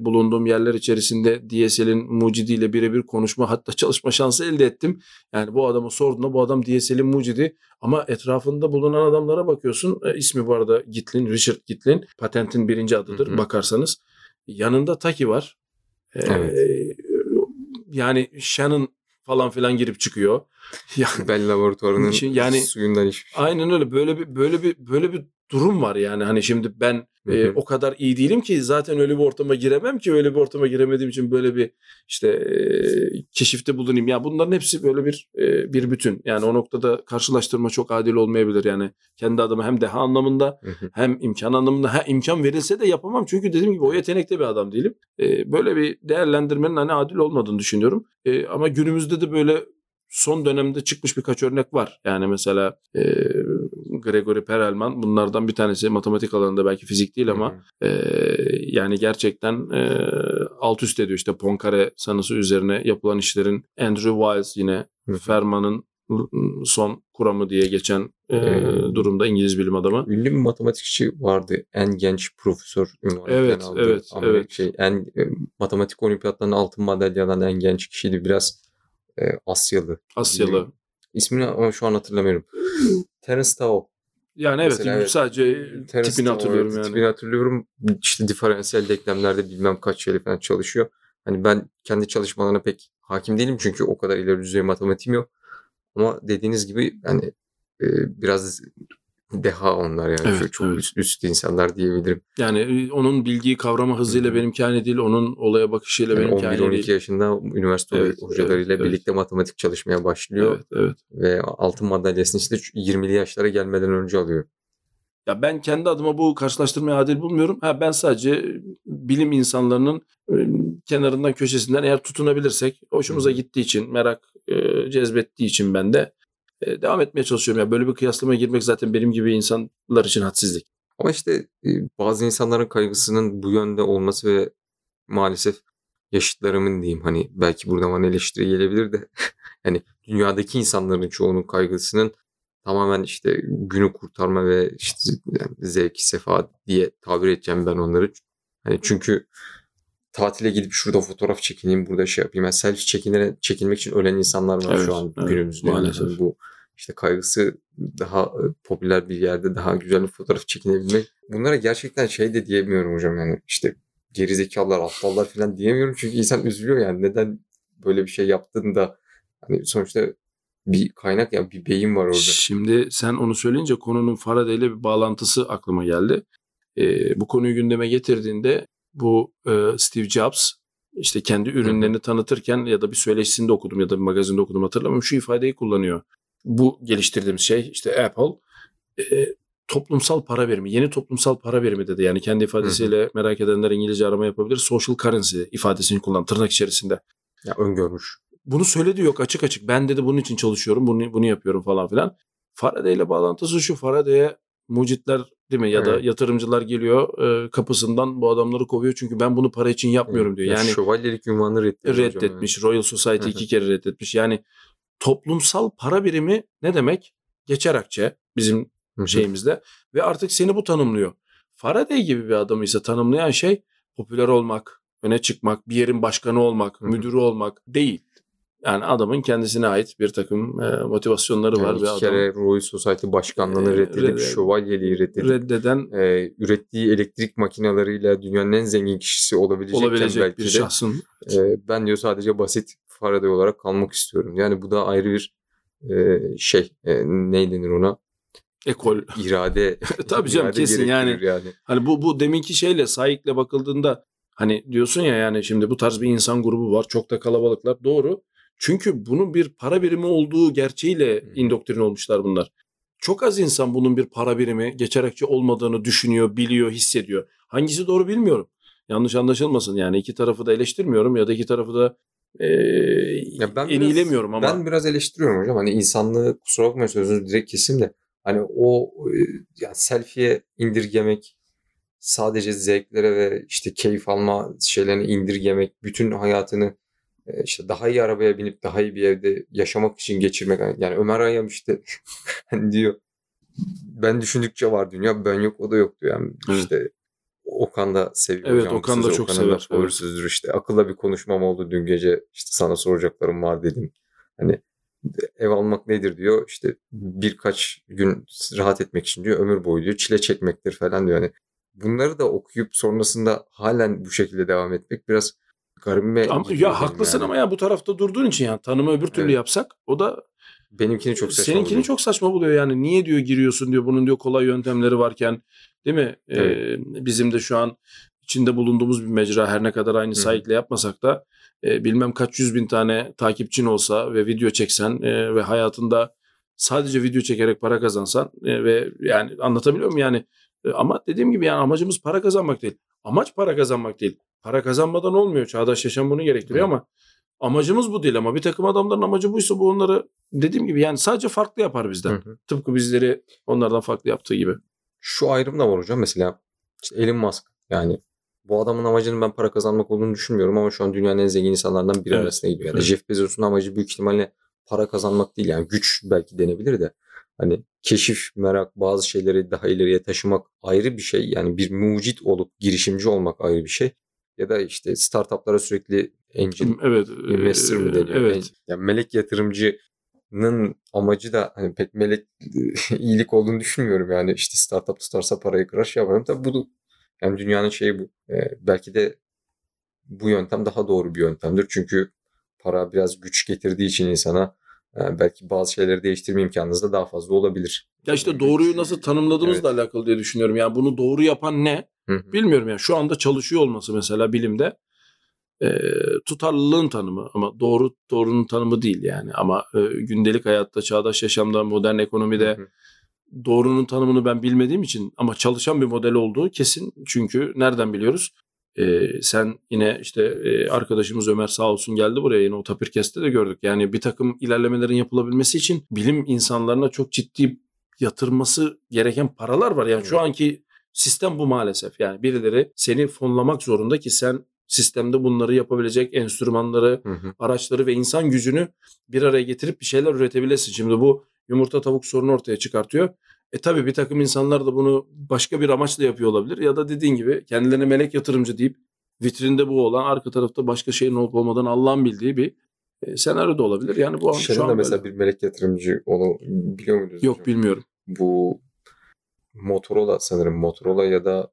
bulunduğum yerler içerisinde DSL'in mucidiyle birebir konuşma hatta çalışma şansı elde ettim. Yani bu adama sorduğunda bu adam DSL'in mucidi ama etrafında bulunan adamlara bakıyorsun. İsmi bu arada Gitlin, Richard Gitlin. Patentin birinci adıdır bakarsanız. Yanında Taki var. Yani Shannon falan filan girip çıkıyor. Yani, Bell laboratuvarının yani, suyundan içmiş. Aynen öyle. Böyle bir durum var yani. Hani şimdi ben o kadar iyi değilim ki zaten öyle bir ortama giremem ki öyle bir ortama giremediğim için böyle bir işte keşifte bulunayım. Ya bunların hepsi böyle bir bütün. Yani o noktada karşılaştırma çok adil olmayabilir yani. Kendi adıma hem deha anlamında hem imkan anlamında. Ha imkan verilse de yapamam çünkü dediğim gibi o yetenekte bir adam değilim. Böyle bir değerlendirmenin hani adil olmadığını düşünüyorum. Ama günümüzde de böyle son dönemde çıkmış birkaç örnek var. Yani mesela Gregory Perelman bunlardan bir tanesi matematik alanında belki fizik değil ama yani gerçekten alt üst ediyor işte Poincare sanısı üzerine yapılan işlerin Andrew Wiles yine Fermat'ın son kuramı diye geçen durumda İngiliz bilim adamı. Ünlü bir matematikçi vardı. En genç profesör. Evet. Matematik olimpiyatlarının altın madalyadan en genç kişiydi biraz. Asyalı. İsmini ama şu an hatırlamıyorum. Terence Tao. Yani evet mesela, sadece tipini hatırlıyorum yani. Tipini hatırlıyorum. İşte diferansiyel denklemlerde bilmem kaç şeyle falan çalışıyor. Hani ben kendi çalışmalarına pek hakim değilim çünkü o kadar ileri düzey matematiğim yok. Ama dediğiniz gibi hani biraz deha onlar yani çok üst insanlar diyebilirim. Yani onun bilgiyi kavrama hızıyla benimki aynı değil, onun olaya bakışıyla yani benimki aynı değil. 11-12 yaşında üniversite hocalarıyla birlikte matematik çalışmaya başlıyor. Ve altın madalyasını işte 20'li yaşlara gelmeden önce alıyor. Ya ben kendi adıma bu karşılaştırmayı adil bulmuyorum. Ben sadece bilim insanlarının kenarından köşesinden eğer tutunabilirsek hoşumuza gittiği için, merak cezbettiği için ben de devam etmeye çalışıyorum. Yani böyle bir kıyaslamaya girmek zaten benim gibi insanlar için hadsizlik. Ama işte bazı insanların kaygısının bu yönde olması ve maalesef yaşıtlarımın diyeyim hani belki buradan bana eleştiri gelebilir de yani dünyadaki insanların çoğunun kaygısının tamamen işte günü kurtarma ve işte yani zevki sefa diye tabir edeceğim ben onları. Hani çünkü tatile gidip şurada fotoğraf çekineyim, burada şey yapayım. Yani selfie çekilmek için ölen insanlar var şu an günümüzde. Maalesef. Bu işte kaygısı daha popüler bir yerde daha güzel bir fotoğraf çekinebilmek. Bunlara gerçekten şey de diyemiyorum hocam yani işte gerizekalılar, aptallar falan diyemiyorum. Çünkü insan üzülüyor yani neden böyle bir şey yaptığını da hani sonuçta bir kaynak ya yani bir beyin var orada. Şimdi sen onu söyleyince konunun Faraday ile bir bağlantısı aklıma geldi. Bu konuyu gündeme getirdiğinde bu Steve Jobs işte kendi ürünlerini tanıtırken ya da bir söyleşisinde okudum ya da bir magazinde okudum hatırlamıyorum. Şu ifadeyi kullanıyor. Bu geliştirdiğimiz şey işte Apple toplumsal para birimi, yeni toplumsal para birimi dedi. Yani kendi ifadesiyle merak edenler İngilizce arama yapabilir. Social currency ifadesini kullan tırnak içerisinde. Ya öngörmüş. bunu söyledi, yok açık açık. Ben dedi bunun için çalışıyorum, bunu yapıyorum falan filan. Faraday ile bağlantısı şu: Faraday'e mucitler değil mi ya da yatırımcılar geliyor kapısından bu adamları kovuyor çünkü ben bunu para için yapmıyorum diyor. Yani şövalyelik ünvanını reddetmiş. Yani. Royal Society 2 kere reddetmiş. Yani toplumsal para birimi ne demek? Geçer akçe bizim şeyimizde ve artık seni bu tanımlıyor. Faraday gibi bir adamı ise tanımlayan şey popüler olmak, öne çıkmak, bir yerin başkanı olmak, müdürü olmak değil. Yani adamın kendisine ait bir takım motivasyonları yani var. İki ve kere Royal Society başkanlığını reddedip şövalyeliği reddeden ürettiği elektrik makineleriyle dünyanın en zengin kişisi olabilecek belki bir şahsın. Ben diyor sadece basit Faraday olarak kalmak istiyorum. Yani bu da ayrı bir ne denir ona? Ekol. İrade. Tabii canım, kesin yani. Hani bu deminki şeyle, Saik'le bakıldığında hani diyorsun ya, yani şimdi bu tarz bir insan grubu var. Çok da kalabalıklar. Doğru. Çünkü bunun bir para birimi olduğu gerçeğiyle indoktrin olmuşlar bunlar. Çok az insan bunun bir para birimi, geçerekçi olmadığını düşünüyor, biliyor, hissediyor. Hangisi doğru bilmiyorum. Yanlış anlaşılmasın yani, iki tarafı da eleştirmiyorum ya da iki tarafı da enilemiyorum ama. Ben biraz eleştiriyorum hocam. Hani insanlığı, kusura bakmayın sözünüzü direkt kesim de. Hani o yani selfie'ye indirgemek, sadece zevklere ve işte keyif alma şeylerine indirgemek, bütün hayatını işte daha iyi arabaya binip daha iyi bir evde yaşamak için geçirmek. Yani Ömer Hayyam işte diyor, ben düşündükçe var dünya, ben yok o da yok diyor. Yani işte Okan da seviyor. Evet, hocam. Okan da çok sever. Favorisinizdir işte. Akılla bir konuşmam oldu dün gece, işte sana soracaklarım var dedim. Hani ev almak nedir diyor, işte birkaç gün rahat etmek için diyor, ömür boyu diyor çile çekmektir falan diyor. Yani bunları da okuyup sonrasında halen bu şekilde devam etmek biraz garibime. Ya haklısın yani. Ama ya bu tarafta durduğun için yani tanımı öbür türlü yapsak o da benimkini çok saçma. Seninkini oluyor. Çok saçma buluyor yani. Niye diyor giriyorsun diyor, bunun diyor kolay yöntemleri varken değil mi? Bizim de şu an içinde bulunduğumuz bir mecra, her ne kadar aynı Saik'le yapmasak da bilmem kaç 100.000 tane takipçin olsa ve video çeksen ve hayatında sadece video çekerek para kazansan ve yani anlatabiliyor muyum yani? Ama dediğim gibi yani amacımız para kazanmak değil. Amaç para kazanmak değil. Para kazanmadan olmuyor. Çağdaş yaşam bunu gerektiriyor ama amacımız bu değil. Ama bir takım adamların amacı buysa bu onları dediğim gibi yani sadece farklı yapar bizden. Tıpkı bizleri onlardan farklı yaptığı gibi. Şu ayrım da var hocam mesela. İşte Elon Musk yani. Bu adamın amacının ben para kazanmak olduğunu düşünmüyorum ama şu an dünyanın en zengin insanlardan biri arasına gidiyor. Yani Jeff Bezos'un amacı büyük ihtimalle para kazanmak değil. Yani güç belki denebilir de. Hani keşif, merak, bazı şeyleri daha ileriye taşımak ayrı bir şey. Yani bir mucit olup girişimci olmak ayrı bir şey. Ya da işte startuplara sürekli angel investor mu deniyor? Yani melek yatırımcının amacı da hani pek melek iyilik olduğunu düşünmüyorum. Yani işte startup tutarsa parayı kırar şey yaparım. Tabii bu yani dünyanın şeyi bu. Belki de bu yöntem daha doğru bir yöntemdir. Çünkü para biraz güç getirdiği için insana belki bazı şeyleri değiştirme imkanınız da daha fazla olabilir. Ya işte doğruyu nasıl tanımladığımızla alakalı diye düşünüyorum. Yani bunu doğru yapan ne? Bilmiyorum yani. Şu anda çalışıyor olması mesela bilimde tutarlılığın tanımı ama doğrunun tanımı değil yani. Ama gündelik hayatta, çağdaş yaşamda, modern ekonomide doğrunun tanımını ben bilmediğim için ama çalışan bir model olduğu kesin. Çünkü nereden biliyoruz? Sen yine işte arkadaşımız Ömer sağ olsun geldi buraya, yine o Tapirkest'te de gördük. Yani bir takım ilerlemelerin yapılabilmesi için bilim insanlarına çok ciddi yatırması gereken paralar var. Yani şu anki sistem bu maalesef. Yani birileri seni fonlamak zorunda ki sen sistemde bunları yapabilecek enstrümanları, araçları ve insan gücünü bir araya getirip bir şeyler üretebilesin. Şimdi bu yumurta tavuk sorunu ortaya çıkartıyor. Tabii bir takım insanlar da bunu başka bir amaçla yapıyor olabilir. Ya da dediğin gibi kendilerine melek yatırımcı deyip vitrinde bu olan, arka tarafta başka şeyin olup olmadan Allah'ın bildiği bir senaryo da olabilir. Yani bu an, şu an mesela böyle. Bir melek yatırımcı onu biliyor muydunuz? Yok hocam? Bilmiyorum. Bu Motorola sanırım. Motorola ya da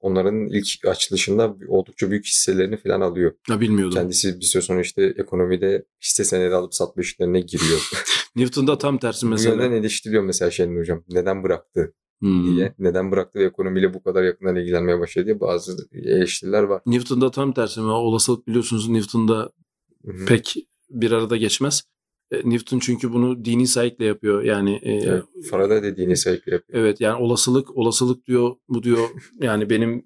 onların ilk açılışında oldukça büyük hisselerini falan alıyor. Ya bilmiyordum. Kendisi bir süre sonra işte ekonomide hisse senedi alıp satma işlerine giriyor. Newton'da tam tersi mesela. Bu yönden eleştiriyor mesela Şenli hocam. Neden bıraktı diye. Neden bıraktı ve ekonomiyle bu kadar yakından ilgilenmeye başladı diye bazı eleştiriler var. Newton'da tam tersi. O olasılık biliyorsunuz Newton'da pek bir arada geçmez. Newton çünkü bunu dini sayıkla yapıyor. Yani Faraday de dini sayıkla yapıyor. Evet, yani olasılık diyor, bu diyor. Yani benim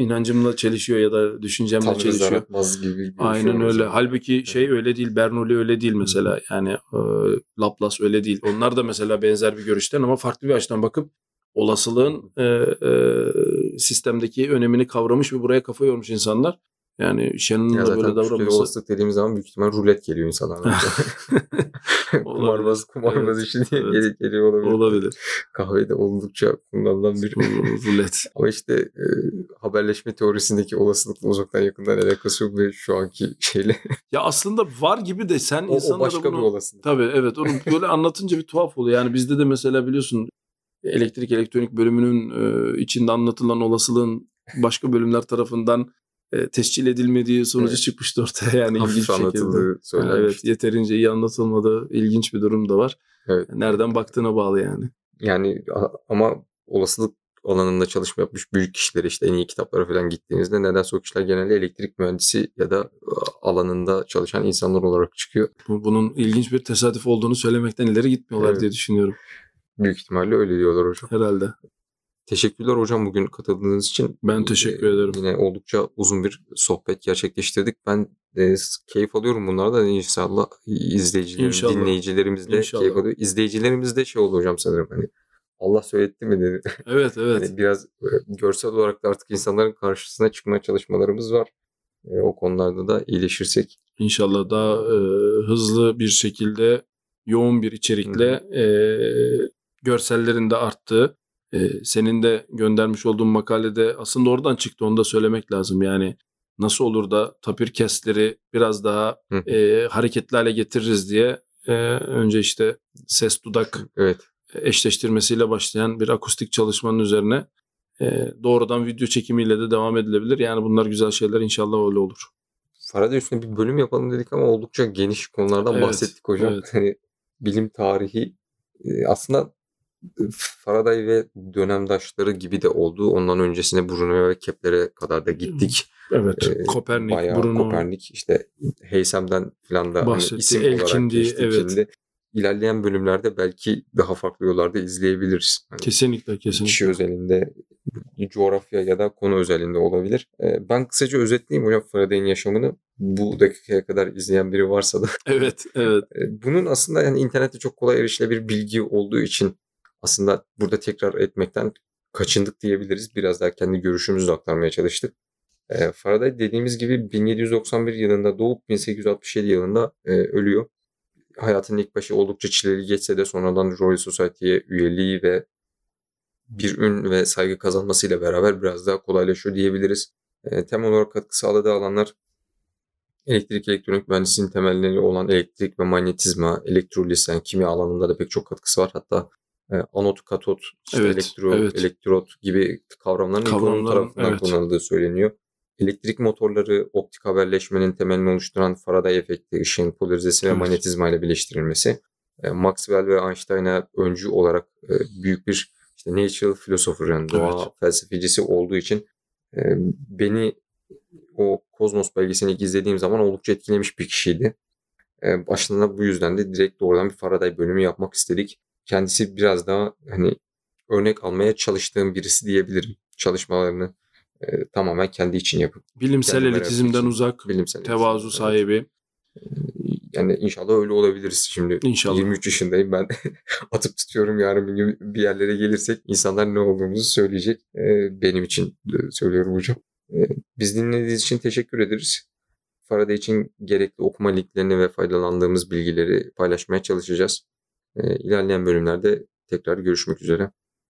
inancımla çelişiyor ya da düşüncemle Tanrı çelişiyor. Tanrı zaratmaz gibi. Aynen öyle. Mesela. Halbuki şey öyle değil. Bernoulli öyle değil mesela. Yani Laplace öyle değil. Onlar da mesela benzer bir görüşten ama farklı bir açıdan bakıp olasılığın sistemdeki önemini kavramış ve buraya kafa yormuş insanlar. Yani Shannon'un ya da böyle davranması. Olasılık dediğimiz zaman büyük ihtimal rulet geliyor insanlara. kumarbaz evet, işi diye evet. Geliyor olabilir. Kahvede oldukça kullanılan bir rulet. Ama işte haberleşme teorisindeki olasılıkla uzaktan yakından alakası yok ve şu anki şeyle. Ya aslında var gibi de sen insanlara bunu. O başka bir olasılık. Tabii evet, onu böyle anlatınca bir tuhaf oluyor. Yani bizde de mesela biliyorsun elektrik elektronik bölümünün içinde anlatılan olasılığın başka bölümler tarafından tescil edilmediği sonucu çıkmıştı ortaya. Yani ilginç anlatıldığı söylenmiş. Evet, yeterince iyi anlatılmadı. İlginç bir durum da var. Evet. Nereden baktığına bağlı yani. Yani ama olasılık alanında çalışma yapmış büyük kişilere, işte en iyi kitaplara falan gittiğinizde nedense o kişiler genelde elektrik mühendisi ya da alanında çalışan insanlar olarak çıkıyor. Bunun ilginç bir tesadüf olduğunu söylemekten ileri gitmiyorlar diye düşünüyorum. Büyük ihtimalle öyle diyorlar hocam. Herhalde. Teşekkürler hocam bugün katıldığınız için. Ben teşekkür ederim. Yine oldukça uzun bir sohbet gerçekleştirdik. Ben keyif alıyorum bunlardan. İnşallah izleyicilerimiz, dinleyicilerimiz de keyif alıyor. İzleyicilerimiz de şey oldu hocam sanırım. Hani Allah söyletti mi dedi. Evet evet. Hani biraz görsel olarak da artık insanların karşısına çıkmaya çalışmalarımız var. O konularda da iyileşirsek. İnşallah daha hızlı bir şekilde yoğun bir içerikle görsellerin de arttığı. Senin de göndermiş olduğun makalede aslında oradan çıktı, onu da söylemek lazım. Yani nasıl olur da Tapircast'leri biraz daha hareketli hale getiririz diye önce işte ses dudak eşleştirmesiyle başlayan bir akustik çalışmanın üzerine doğrudan video çekimiyle de devam edilebilir. Yani bunlar güzel şeyler, inşallah öyle olur. Faraday üstüne bir bölüm yapalım dedik ama oldukça geniş konulardan bahsettik hocam. Evet. Bilim tarihi aslında Faraday ve dönemdaşları gibi de oldu. Ondan öncesine Bruno ve Kepler'e kadar da gittik. Evet. Kopernik, Bruno. Kopernik, işte Heysem'den falan da hani isim olarak geçtik. Evet. İlerleyen bölümlerde belki daha farklı yollarda izleyebiliriz. Hani kesinlikle. Kişi özelinde, coğrafya ya da konu özelinde olabilir. Ben kısaca özetleyeyim hocam Faraday'in yaşamını. Bu dakikaya kadar izleyen biri varsa da. Evet. Bunun aslında yani internette çok kolay erişilebilir bilgi olduğu için aslında burada tekrar etmekten kaçındık diyebiliriz. Biraz daha kendi görüşümüzü aktarmaya çalıştık. Faraday dediğimiz gibi 1791 yılında doğup 1867 yılında ölüyor. Hayatının ilk başı oldukça çileli geçse de sonradan Royal Society'ye üyeliği ve bir ün ve saygı kazanmasıyla beraber biraz daha kolaylaşıyor diyebiliriz. Temel olarak katkı sağladığı alanlar elektrik, elektronik mühendisliğinin temelleri olan elektrik ve manyetizma, elektroliz, yani kimya alanında da pek çok katkısı var. Hatta anot, katot, işte elektrot gibi kavramların bunun tarafından kullanıldığı söyleniyor. Elektrik motorları, optik haberleşmenin temelini oluşturan Faraday efekti, ışığın polarizasyon ve manyetizma ile birleştirilmesi. Maxwell ve Einstein'a öncü olarak büyük bir işte natural philosopher, yani doğa felsefecisi olduğu için beni o Cosmos belgeselini izlediğim zaman oldukça etkilemiş bir kişiydi. Aslında bu yüzden de direkt doğrudan bir Faraday bölümü yapmak istedik. Kendisi biraz daha hani örnek almaya çalıştığım birisi diyebilirim. Çalışmalarını tamamen kendi için yapıp. Bilimsel elitizmden uzak, tevazu sahibi. Yani inşallah öyle olabiliriz şimdi. İnşallah. 23 yaşındayım ben. Atıp tutuyorum, yarın bir gün bir yerlere gelirsek insanlar ne olduğumuzu söyleyecek. Benim için söylüyorum hocam. Biz dinlediğiniz için teşekkür ederiz. Faraday için gerekli okuma linklerini ve faydalandığımız bilgileri paylaşmaya çalışacağız. İlerleyen bölümlerde tekrar görüşmek üzere.